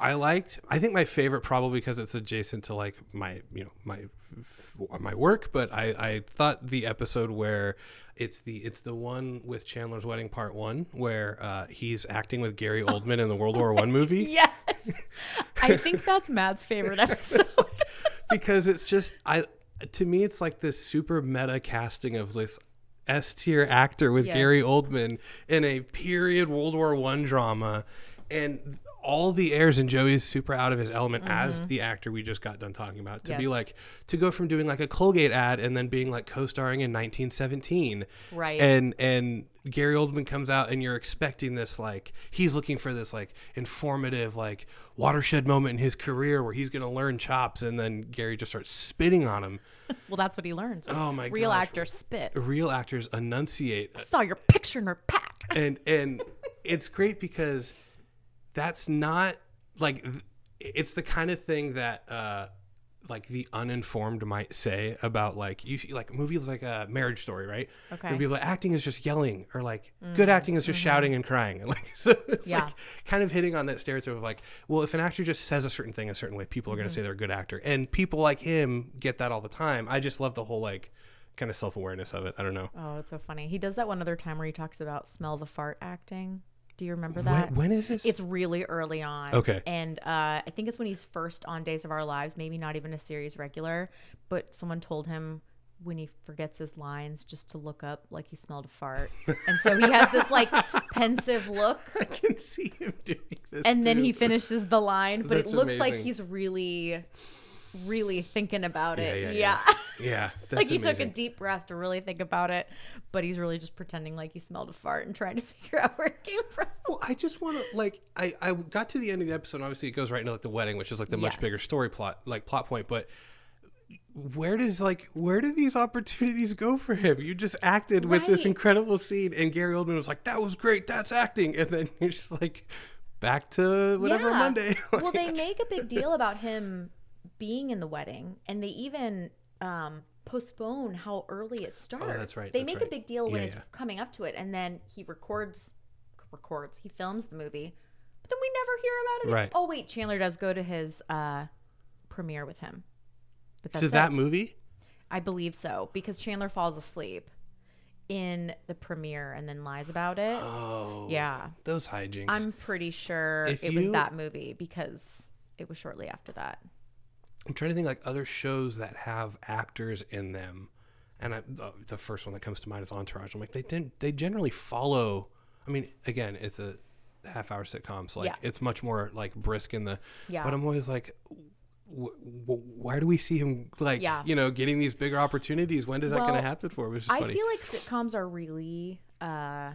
I liked. I think my favorite probably because it's adjacent to like my you know my. my work, but I, I thought the episode where it's the it's the one with Chandler's Wedding Part One where uh, he's acting with Gary Oldman in the World War One movie. Yes, I think that's Matt's favorite episode because it's just I to me it's like this super meta casting of this S-tier actor with yes. Gary Oldman in a period World War One drama. And all the airs in Joey's super out of his element mm-hmm. as the actor we just got done talking about. To yes. be like, to go from doing like a Colgate ad and then being like co-starring in nineteen seventeen. Right. And and Gary Oldman comes out and you're expecting this like, he's looking for this like informative like watershed moment in his career where he's going to learn chops. And then Gary just starts spitting on him. Well, that's what he learns. Oh my god. Real gosh. actors spit. Real actors enunciate. I saw your picture in her pack. And, and it's great because... That's not like it's the kind of thing that uh, like the uninformed might say about like you see like movies like a uh, Marriage Story, right? Okay. They'll be like acting is just yelling or like mm. good acting is just mm-hmm. shouting and crying and like so it's yeah. like kind of hitting on that stereotype of like, well, if an actor just says a certain thing a certain way, people are going to mm-hmm. say they're a good actor, and people like him get that all the time. I just love the whole like kind of self-awareness of it. I don't know. Oh, it's so funny. He does that one other time where he talks about smell the fart acting. Do you remember that? When, when is this? It's really early on. Okay. And uh, I think it's when he's first on Days of Our Lives, maybe not even a series regular, but someone told him when he forgets his lines just to look up like he smelled a fart. And so he has this like pensive look. I can see him doing this. And too. Then he finishes the line, but That's it looks amazing. Like he's really, really thinking about yeah, it. Yeah. Yeah. yeah. yeah that's like he amazing. Took a deep breath to really think about it, but he's really just pretending like he smelled a fart and trying to figure out where it came from. Well, I just want to like, I, I got to the end of the episode. And obviously, it goes right into like the wedding, which is like the yes. much bigger story plot, like plot point. But where does like where do these opportunities go for him? You just acted right. with this incredible scene, and Gary Oldman was like, "That was great. That's acting," and then you're just like, back to whatever yeah. Monday. Like, well, they make a big deal about him being in the wedding, and they even um postpone how early it starts. Oh, that's right. They that's make right. a big deal when yeah, it's yeah. coming up to it, and then he records, records. He films the movie, but then we never hear about it. Right. Oh wait, Chandler does go to his uh premiere with him. But that's so that it. movie, I believe so, because Chandler falls asleep in the premiere and then lies about it. Oh, yeah, those hijinks. I'm pretty sure if it you... was that movie because it was shortly after that. I'm trying to think like other shows that have actors in them, and I, the, the first one that comes to mind is Entourage. I'm like they didn't, they generally follow. I mean, again, it's a half-hour sitcom, so like yeah. it's much more like brisk in the. Yeah. But I'm always like, w- w- why do we see him like yeah. you know getting these bigger opportunities? When is well, that going to happen for? Which is I funny. feel like sitcoms are really. Uh,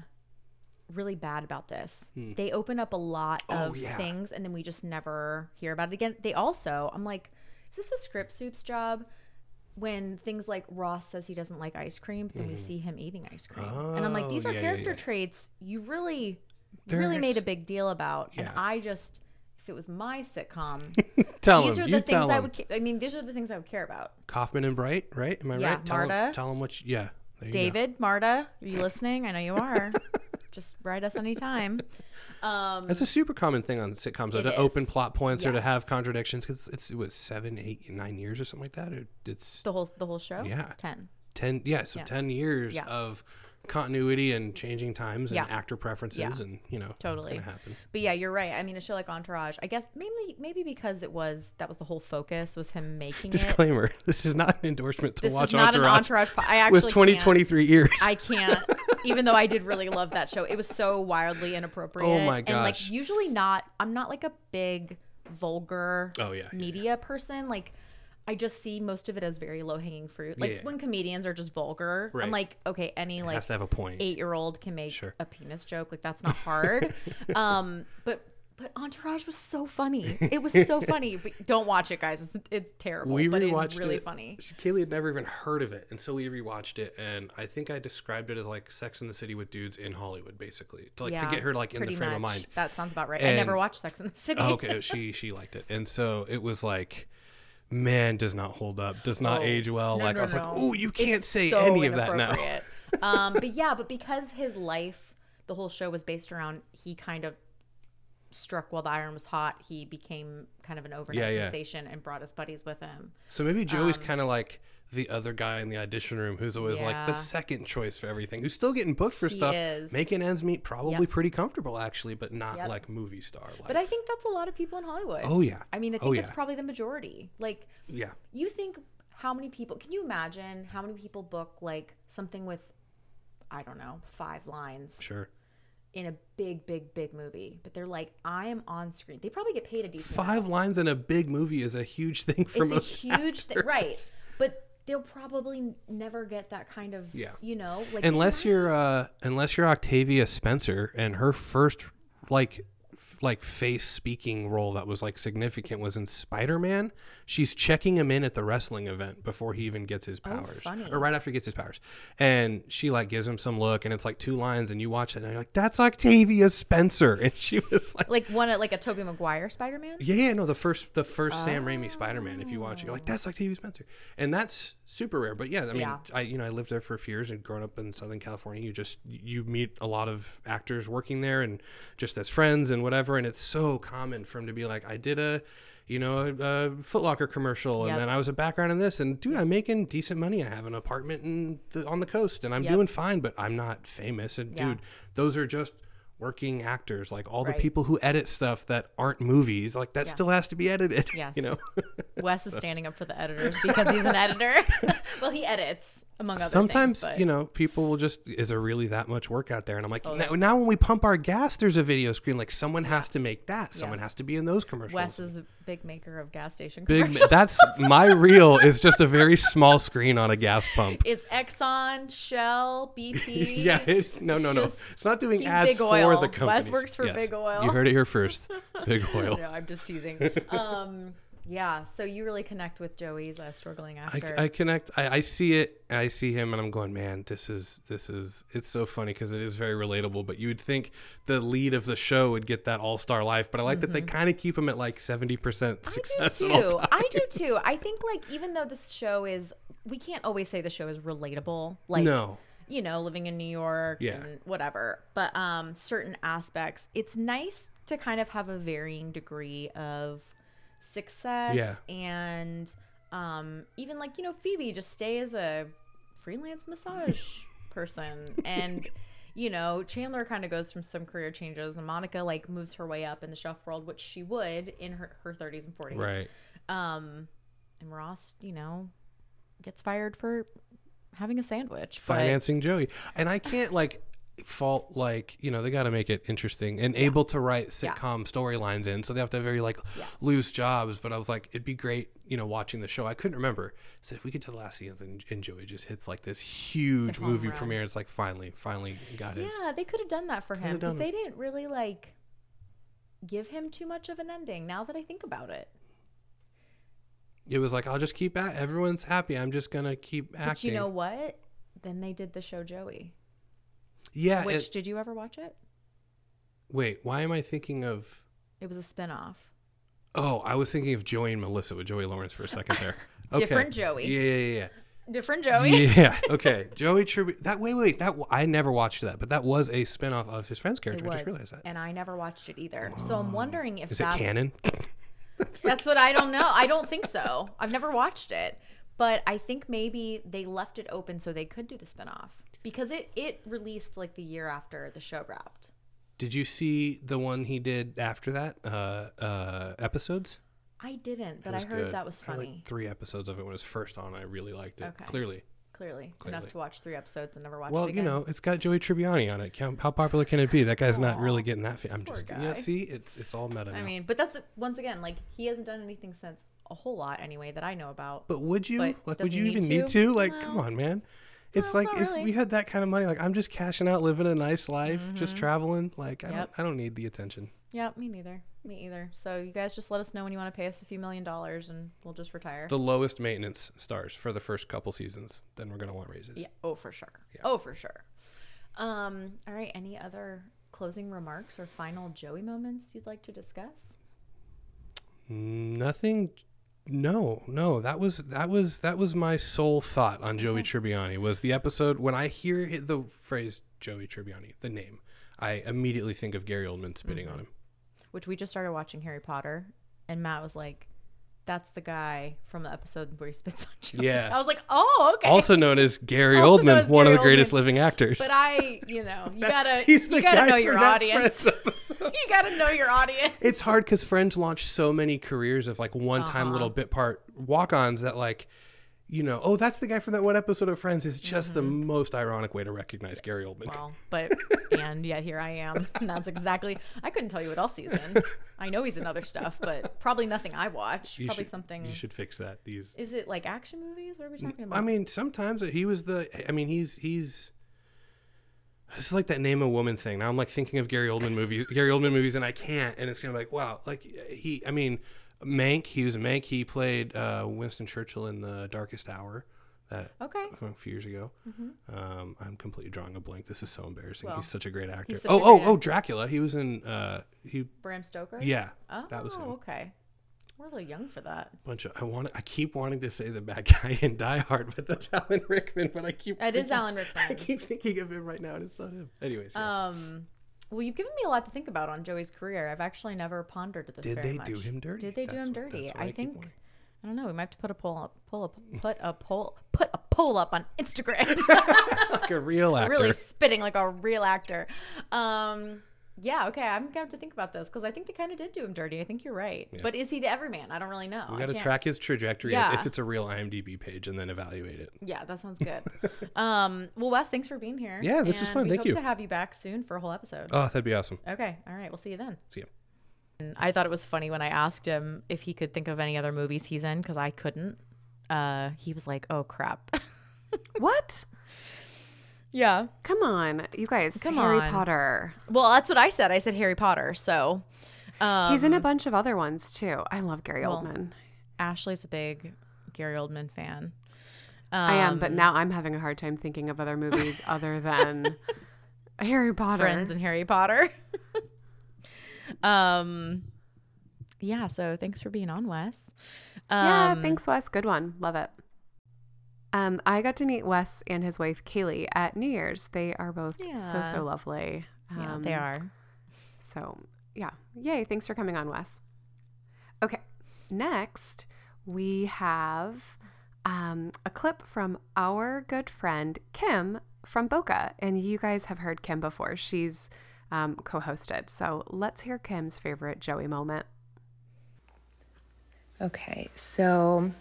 really bad about this. Hmm. They open up a lot of oh, yeah. things, and then we just never hear about it again. They also, I'm like. Is this the script soup's job? When things like Ross says he doesn't like ice cream, but then mm. we see him eating ice cream. Oh, and I'm like, these are yeah, character yeah, yeah. traits you really, There's... really made a big deal about. Yeah. And I just, if it was my sitcom, tell these him. are the you things I would, I mean, these are the things I would care about. Kaufman and Bright, right? Am I yeah, right? Tell Marta. Him, tell him what, you, yeah. David, go. Marta, are you listening? I know you are. Just write us anytime. Um, That's a super common thing on sitcoms, though, to is. open plot points yes. or to have contradictions. Because it's, it was seven, eight, nine years or something like that. It, it's the whole the whole show. Yeah, ten. Ten. Yeah, so yeah. ten years yeah. of continuity and changing times and yeah. actor preferences yeah. and you know totally going to happen. But yeah, you're right. I mean, a show like Entourage, I guess mainly maybe because it was that was the whole focus was him making. Disclaimer: it. This is not an endorsement to this watch is not Entourage. An Entourage po- I actually with twenty twenty-three ears. I can't. Even though I did really love that show. It was so wildly inappropriate. Oh my gosh. And like usually not, I'm not like a big vulgar oh, yeah, media yeah, yeah. person. Like I just see most of it as very low hanging fruit. Like yeah, yeah. when comedians are just vulgar, right. I'm like, okay, any it like has to have a point. eight-year-old can make sure. a penis joke. Like that's not hard. um, but But Entourage was so funny. It was so funny. But don't watch it, guys. It's, it's terrible, we but it's really it. funny. Kaylee had never even heard of it until we rewatched it, and I think I described it as like Sex and the City with dudes in Hollywood, basically, to like yeah, to get her like in the frame much. of mind. That sounds about right. And, I never watched Sex and the City. Oh, okay, she she liked it, and so it was like, man, does not hold up, does not oh, age well. No, like no, I was no. like, oh, you can't it's say so any of that now. um, but yeah, but because his life, the whole show was based around he kind of. struck while the iron was hot, he became kind of an overnight yeah, yeah. sensation and brought his buddies with him. So maybe Joey's um, kind of like the other guy in the audition room who's always yeah. like the second choice for everything, who's still getting booked for he stuff, is. making ends meet, probably yep. pretty comfortable actually, but not yep. like movie star life. But I think that's a lot of people in Hollywood. Oh yeah. I mean, I think oh, yeah. it's probably the majority. Like, yeah. you think how many people, can you imagine how many people book like something with, I don't know, five lines? Sure. In a big, big, big movie, but they're like, I am on screen. They probably get paid a decent amount. Five lines in a big movie is a huge thing for it's most. It's a huge thing, right? But they'll probably never get that kind of, yeah. you know, like unless you're, uh, unless you're Octavia Spencer, and her first like, f- like face speaking role that was like significant was in Spider-Man. She's checking him in at the wrestling event before he even gets his powers, oh, or right after he gets his powers, and she like gives him some look, and it's like two lines, and you watch it, and you're like, "That's Octavia Spencer," and she was like, like one like a Tobey Maguire Spider-Man. Yeah, yeah, no, the first the first oh. Sam Raimi Spider-Man. If you watch it, you're like, "That's Octavia Spencer," and that's super rare. But yeah, I mean, yeah. I you know I lived there for a few years, and growing up in Southern California, you just you meet a lot of actors working there, and just as friends and whatever, and it's so common for him to be like, "I did a." you know, a, a Foot Locker commercial. And yep. then I was a background in this. And, dude, I'm making decent money. I have an apartment in the, on the coast. And I'm yep. doing fine, but I'm not famous. And, yeah. dude, those are just working actors. Like, all right. the people who edit stuff that aren't movies, like, that yeah. still has to be edited. Yes. You know? Wes is so. standing up for the editors because he's an editor. Well, he edits, among other Sometimes, things. Sometimes, you know, people will just, is there really that much work out there? And I'm like, oh, now, now when we pump our gas, there's a video screen. Like, someone yeah. has to make that. Someone yes. has to be in those commercials. Wes is a big maker of gas station commercials. Big, that's, my reel is just a very small screen on a gas pump. It's Exxon, Shell, B P. yeah, it's, no, no, no. Just, it's not doing ads for the company. Wes works for yes. Big Oil. You heard it here first. Big Oil. No, I'm just teasing. Um... Yeah, so you really connect with Joey's uh, struggling after. I, I connect. I, I see it. I see him, and I'm going, man, this is this is. It's so funny because it is very relatable. But you would think the lead of the show would get that all star life, but I like mm-hmm. that they kind of keep him at like seventy percent success. I do too. I do too. I think like even though this show is, we can't always say the show is relatable. Like no. you know, living in New York yeah. and whatever. But um, certain aspects, it's nice to kind of have a varying degree of. Success yeah. and um even like you know Phoebe just stay as a freelance massage person, and you know Chandler kind of goes from some career changes, and Monica like moves her way up in the chef world, which she would in her, her thirties and forties, right? Um and Ross you know gets fired for having a sandwich, financing but... Joey, and I can't like fault like you know they got to make it interesting and yeah. able to write sitcom yeah. storylines in, so they have to have very like yeah. loose jobs. But I was like, it'd be great you know watching the show. I couldn't remember, said so if we get to the last season and, and Joey just hits like this huge movie run. premiere, it's like finally finally got yeah, his yeah they could have done that for him because they didn't really like give him too much of an ending now that I think about it. it was like, I'll just keep at everyone's happy. I'm just going to keep acting. But you know what? Then they did the show Joey. Yeah. Which, it, did you ever watch it? Wait, why am I thinking of... It was a spinoff. Oh, I was thinking of Joey and Melissa with Joey Lawrence for a second there. Okay. Different Joey. Yeah, yeah, yeah. Different Joey. Yeah, okay. Joey Tribbiani. That wait, wait, that I never watched that, but that was a spinoff of his friend's character. It was, I just realized that, and I never watched it either. Whoa. So I'm wondering if is that's, it canon? That's what I don't know. I don't think so. I've never watched it, but I think maybe they left it open so they could do the spinoff because it it released like the year after the show wrapped. Did you see the one he did after that? Uh, uh, episodes? I didn't, but I heard good. That was funny. I heard like three episodes of it when it was first on. I really liked it. Okay. Clearly. Clearly. Clearly. Enough to watch three episodes and never watch well, it again. Well, you know, it's got Joey Tribbiani on it. How popular can it be? That guy's Aww. Not really getting that. Fa- I'm Poor just, guy. Yeah, see, it's it's all meta now. I mean, but that's, once again, like, he hasn't done anything since a whole lot anyway that I know about. But would you? But like, would you need even to? need to? Like, no. Come on, man. It's no, like if really. we had that kind of money, like I'm just cashing out, living a nice life, mm-hmm. just traveling. Like I yep. don't, I don't need the attention. Yeah, me neither. Me either. So you guys just let us know when you want to pay us a few million dollars, and we'll just retire. The lowest maintenance stars for the first couple seasons, then we're gonna want raises. Yeah. Oh, for sure. Yeah. Oh, for sure. Um. All right. Any other closing remarks or final Joey moments you'd like to discuss? Nothing. No, no, that was that was that was my sole thought on Joey Tribbiani was the episode. When I hear the phrase Joey Tribbiani, the name, I immediately think of Gary Oldman spitting mm-hmm. on him. Which we just started watching Harry Potter, and Matt was like, "That's the guy from the episode where he spits on Joey." Yeah, I was like, "Oh, okay." Also known as Gary also Oldman, as one Gary of the greatest Oldman. Living actors. But I, you know, you gotta you gotta know your audience. You gotta know your audience. It's hard because Friends launched so many careers of like one-time uh-huh. little bit part walk-ons that like, you know, oh, that's the guy from that one episode of Friends is just mm-hmm. the most ironic way to recognize yes. Gary Oldman. Well, but and yet here I am. And that's exactly. I couldn't tell you what else he's in. I know he's in other stuff, but probably nothing I watch. You probably should, something. You should fix that. These is it like action movies? What are we talking about? I mean, sometimes he was the. I mean, he's he's. This is like that Name a Woman thing. Now I'm like thinking of Gary Oldman movies, Gary Oldman movies, and I can't. And it's kind of like, wow, like he, I mean, Mank, he was a Mank. He played uh, Winston Churchill in The Darkest Hour that okay. a few years ago. Mm-hmm. Um, I'm completely drawing a blank. This is so embarrassing. Well, he's such a great actor. Oh, oh, actor. oh, Dracula. He was in, uh, he. Bram Stoker? Yeah. Oh, that was him. Okay. We're a little young for that. Bunch of I want. I keep wanting to say the bad guy in Die Hard, but that's Alan Rickman. But I keep that thinking, is Alan Rickman. I keep thinking of him right now, and it's not him. Anyways. Yeah. Um. Well, you've given me a lot to think about on Joey's career. I've actually never pondered this. Did very they much. do him dirty? Did they that's do him what, dirty? I, I think. I don't know. We might have to put a poll up. Pull up. Put a poll. Put a poll up on Instagram. Like a real actor. Really spitting like a real actor. Um. Yeah, okay, I'm going to have to think about this because I think they kind of did do him dirty. I think you're right. Yeah. But is he the everyman? I don't really know. We got to track his trajectory yeah. as if it's a real IMDb page and then evaluate it. Yeah, that sounds good. um, well, Wes, thanks for being here. Yeah, this and was fun. Thank you. We hope to have you back soon for a whole episode. Oh, that'd be awesome. Okay, all right, we'll see you then. See you. And I thought it was funny when I asked him if he could think of any other movies he's in because I couldn't. Uh, he was like, oh, crap. What? Yeah. Come on, you guys. Come Harry on. Harry Potter. Well, that's what I said. I said Harry Potter, so. Um, He's in a bunch of other ones, too. I love Gary well, Oldman. Ashley's a big Gary Oldman fan. Um, I am, but now I'm having a hard time thinking of other movies other than Harry Potter. Friends and Harry Potter. um, Yeah, so thanks for being on, Wes. Um, yeah, thanks, Wes. Good one. Love it. Um, I got to meet Wes and his wife, Kaylee, at New Year's. They are both yeah. so, so lovely. Um, yeah, they are. So, yeah. Yay. Thanks for coming on, Wes. Okay. Next, we have um, a clip from our good friend, Kim, from Boca. And you guys have heard Kim before. She's um, co-hosted. So let's hear Kim's favorite Joey moment. Okay. So...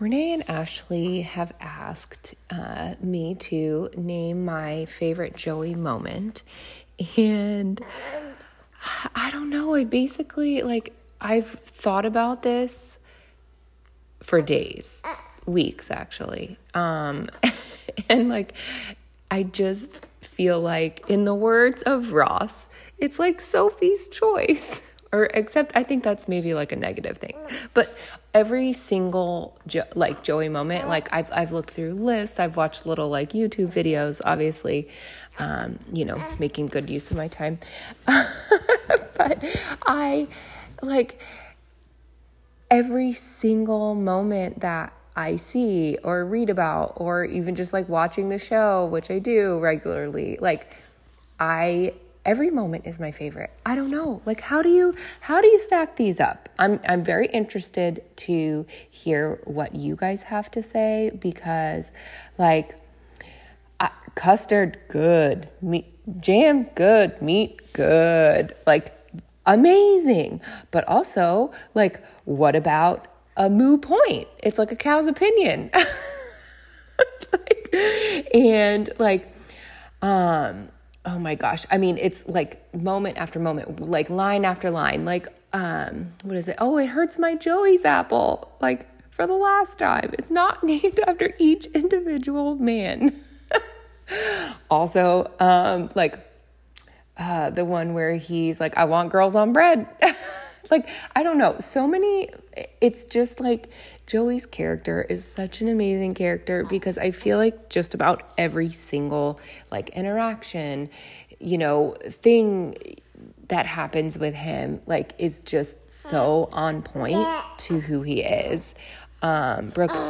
Renee and Ashley have asked uh, me to name my favorite Joey moment, and I don't know. I basically, like, I've thought about this for days, weeks, actually, um, and, like, I just feel like, in the words of Ross, it's like Sophie's Choice. or except I think that's maybe like a negative thing, but every single jo- like Joey moment, like I've, I've looked through lists, I've watched little like YouTube videos, obviously, um, you know, making good use of my time. But I like every single moment that I see or read about, or even just like watching the show, which I do regularly, like I, every moment is my favorite. I don't know. Like, how do you, how do you stack these up? I'm, I'm very interested to hear what you guys have to say, because like I, custard, good, meat, jam, good, meat, good, like amazing. But also like, what about a moo point? It's like a cow's opinion. Like, and like, um, oh my gosh. I mean, it's like moment after moment, like line after line, like, um, what is it? Oh, it hurts my Joey's apple. Like for the last time, it's not named after each individual man. Also, um, like, uh, the one where he's like, I want girls on bread. Like, I don't know. So many, it's just like Joey's character is such an amazing character, because I feel like just about every single like interaction, you know, thing that happens with him, like is just so on point to who he is. Um, Brooks,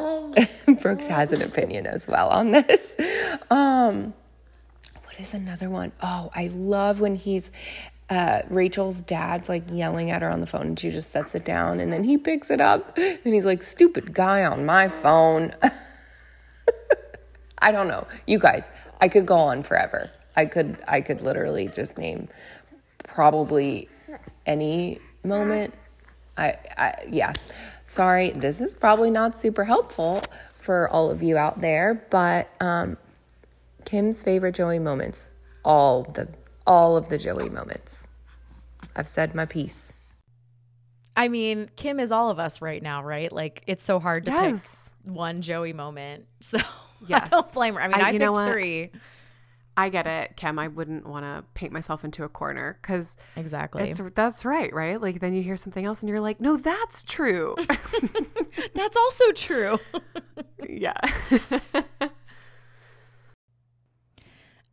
Brooks has an opinion as well on this. Um, what is another one? Oh, I love when he's, Uh, Rachel's dad's like yelling at her on the phone, and she just sets it down, and then he picks it up and he's like, stupid guy on my phone. I don't know. You guys, I could go on forever. I could, I could literally just name probably any moment. I, I, yeah, sorry. This is probably not super helpful for all of you out there, but, um, Kim's favorite Joey moments, all the All of the Joey moments. I've said my piece. I mean, Kim is all of us right now, right? Like, it's so hard to yes. pick one Joey moment. So yes. I don't blame her. I mean, I, I picked three. I get it, Kim. I wouldn't want to paint myself into a corner, because exactly it's, that's right, right? Like, then you hear something else and you're like, no, that's true. That's also true. Yeah.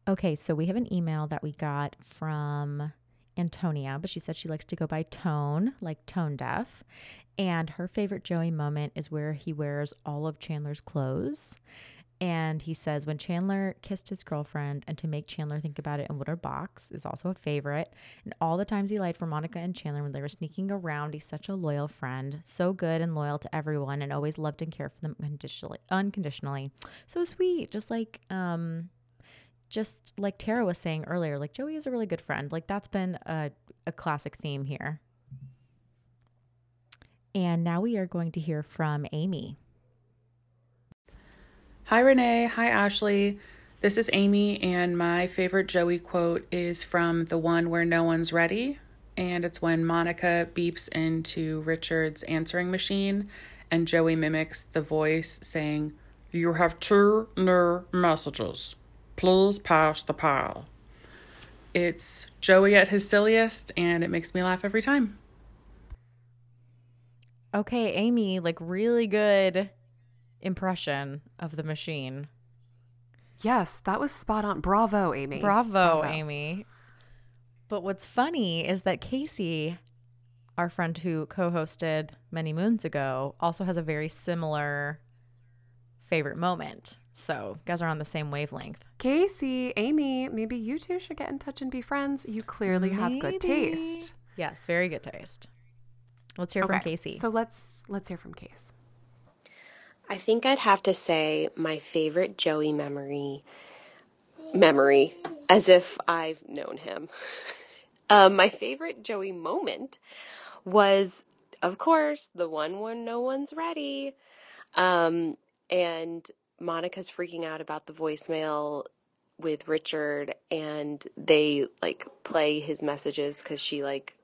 Okay, so we have an email that we got from Antonia, but she said she likes to go by Tone, like tone deaf. And her favorite Joey moment is where he wears all of Chandler's clothes. And he says when Chandler kissed his girlfriend and to make Chandler think about it in Litter Box is also a favorite. And all the times he lied for Monica and Chandler when they were sneaking around. He's such a loyal friend, so good and loyal to everyone, and always loved and cared for them unconditionally. unconditionally. So sweet, just like... um. Just like Tara was saying earlier, like Joey is a really good friend. Like that's been a, a classic theme here. And now we are going to hear from Amy. Hi, Renee. Hi, Ashley. This is Amy, and my favorite Joey quote is from the one where no one's ready. And it's when Monica beeps into Richard's answering machine and Joey mimics the voice saying, "You have two new messages. Please pass the pile." It's Joey at his silliest, and it makes me laugh every time. Okay, Amy, like really good impression of the machine. Yes, that was spot on. Bravo, Amy. Bravo, Bravo. Amy. But what's funny is that Casey, our friend who co-hosted many moons ago, also has a very similar favorite moment. So, guys are on the same wavelength. Casey, Amy, maybe you two should get in touch and be friends. You clearly maybe. have good taste. Yes, very good taste. Let's hear okay. from Casey. So let's let's hear from Casey. I think I'd have to say my favorite Joey memory, memory, as if I've known him. um, my favorite Joey moment was, of course, the one when no one's ready, um, and. Monica's freaking out about the voicemail with Richard, and they like play his messages because she like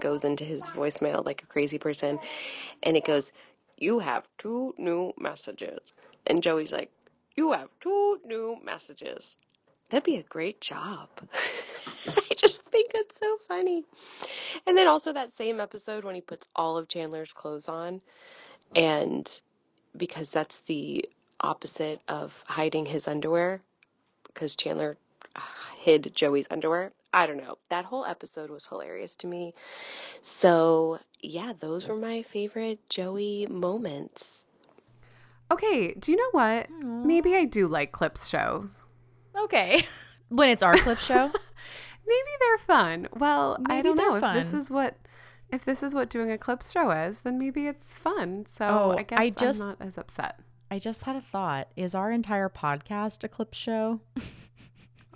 goes into his voicemail like a crazy person, and it goes, "You have two new messages," and Joey's like, "You have two new messages." That'd be a great job. I just think it's so funny. And then also that same episode when he puts all of Chandler's clothes on, and because that's the opposite of hiding his underwear, because Chandler hid Joey's underwear. I don't know. That whole episode was hilarious to me. So, yeah, those were my favorite Joey moments. Okay, do you know what? Aww. Maybe I do like Clips shows. Okay. When it's our Clips show? Maybe they're fun. Well, maybe I don't know. Fun. If this is what if this is what doing a Clips show is, then maybe it's fun. So, oh, I guess I just, I'm not as upset. I just had a thought. Is our entire podcast a Clips show?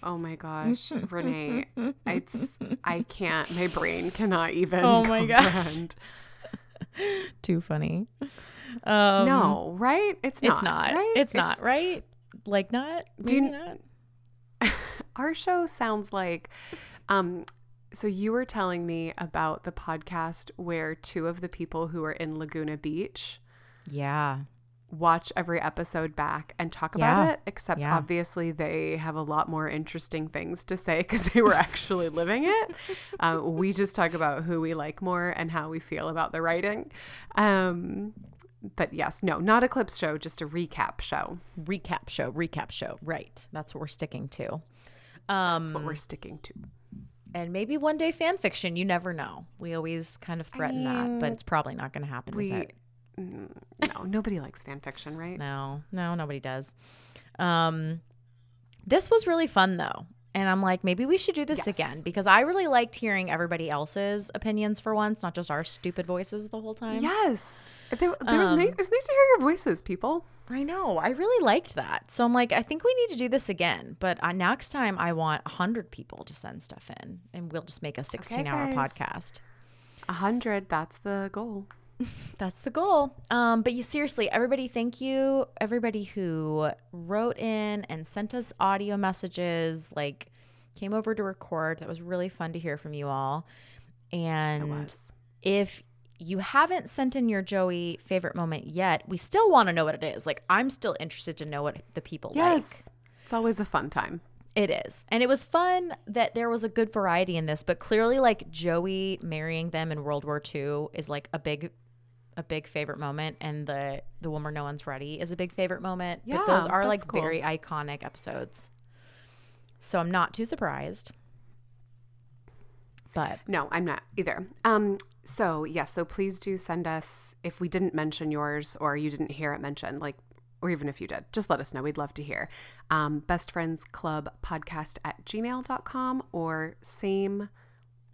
Oh my gosh, Renee, it's, I can't, my brain cannot even oh my comprehend. Gosh. Too funny. Um, no, right? It's not. It's not, right? It's not, it's, right? Like not, do maybe you, not. Our show sounds like, um, so you were telling me about the podcast where two of the people who are in Laguna Beach. Yeah. Watch every episode back and talk yeah. about it, except yeah. obviously they have a lot more interesting things to say because they were actually living it. Um, we just talk about who we like more and how we feel about the writing. Um, but yes, no, not a Clips show, just a recap show. Recap show, recap show. Right. That's what we're sticking to. Um, That's what we're sticking to. And maybe one day fan fiction. You never know. We always kind of threaten I mean, that, but it's probably not going to happen. We, is it? No, nobody likes fan fiction, right? No, no, nobody does. Um, this was really fun, though. And I'm like, maybe we should do this yes. again, because I really liked hearing everybody else's opinions for once, not just our stupid voices the whole time. Yes. There, there um, was nice, it was nice to hear your voices, people. I know. I really liked that. So I'm like, I think we need to do this again. But uh, next time I want one hundred people to send stuff in, and we'll just make a sixteen-hour okay, podcast. one hundred, that's the goal. That's the goal. Um, but you seriously, everybody, thank you. Everybody who wrote in and sent us audio messages, like came over to record. That was really fun to hear from you all. And if you haven't sent in your Joey favorite moment yet, we still want to know what it is. Like, I'm still interested to know what the people yes. like. It's always a fun time. It is. And it was fun that there was a good variety in this, but clearly like Joey marrying them in World War Two is like a big a big favorite moment, and the the woman no one's ready is a big favorite moment. Yeah, but those are like cool. very iconic episodes, so I'm not too surprised. But no, I'm not either. Um so yes yeah, so please do send us, if we didn't mention yours or you didn't hear it mentioned, like, or even if you did, just let us know. We'd love to hear. Um bestfriendsclubpodcast at gmail dot com or same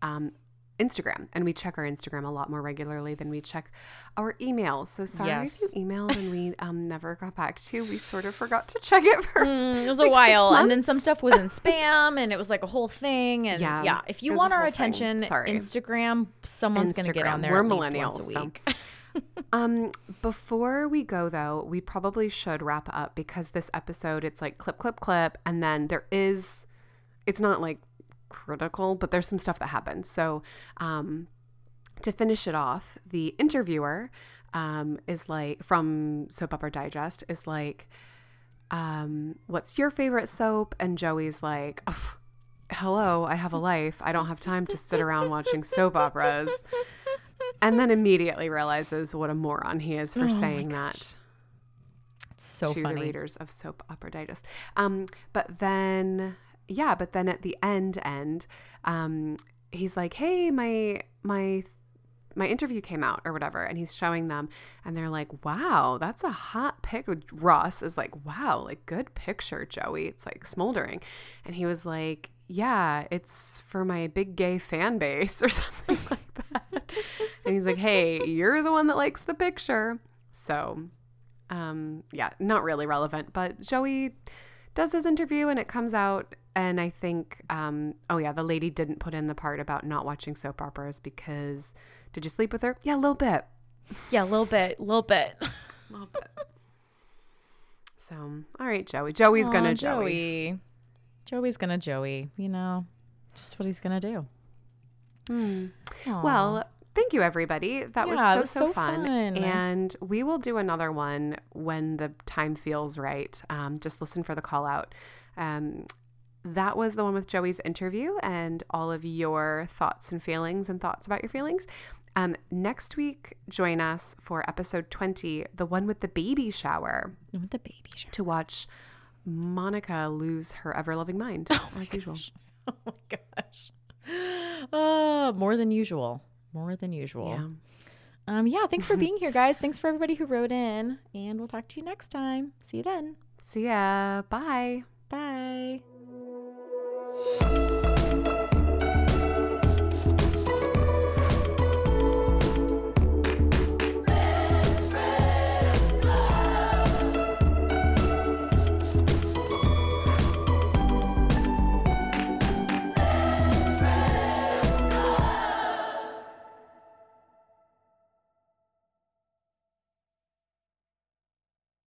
um Instagram, and we check our Instagram a lot more regularly than we check our email. So sorry yes. if you emailed and we um, never got back to you. We sort of forgot to check it for mm, it was like a while, and then some stuff was in spam, and it was like a whole thing. And yeah, yeah. if you want our attention, Instagram, someone's going to get on there. We're at least millennials once a week. So. um before we go though, we probably should wrap up, because this episode, it's like clip clip clip, and then there is, it's not like critical, but there's some stuff that happens. So um to finish it off, the interviewer um is like, from Soap Opera Digest, is like, um what's your favorite soap? And Joey's like, hello, I have a life, I don't have time to sit around watching soap operas. And then immediately realizes what a moron he is for oh saying that. It's so to funny. To the readers of Soap Opera Digest. Um, but then, yeah, but then at the end, end, um, he's like, hey, my, my, my interview came out or whatever. And he's showing them, and they're like, wow, that's a hot pic. Ross is like, wow, like good picture, Joey. It's like smoldering. And he was like, yeah, it's for my big gay fan base or something like that. And he's like, hey, you're the one that likes the picture. So, um, yeah, not really relevant. But Joey does his interview and it comes out. And I think, um, oh, yeah, the lady didn't put in the part about not watching soap operas because did you sleep with her? Yeah, a little bit. Yeah, a little bit, a little bit. A little bit. So, all right, Joey. Joey's going to Joey. Joey. Joey's going to Joey, you know, just what he's going to do. Mm. Well, thank you, everybody. That yeah, was so, was so, so fun. fun. And we will do another one when the time feels right. Um, just listen for the call out. Um, that was the one with Joey's interview and all of your thoughts and feelings and thoughts about your feelings. Um, next week, join us for episode twenty, the one with the baby shower. With the baby shower. To watch Monica lose her ever-loving mind, oh as usual. Gosh. Oh, my gosh. Uh, more than usual. More than usual. Yeah. Um, yeah, thanks for being here, guys. Thanks for everybody who wrote in. And we'll talk to you next time. See you then. See ya. Bye. Bye.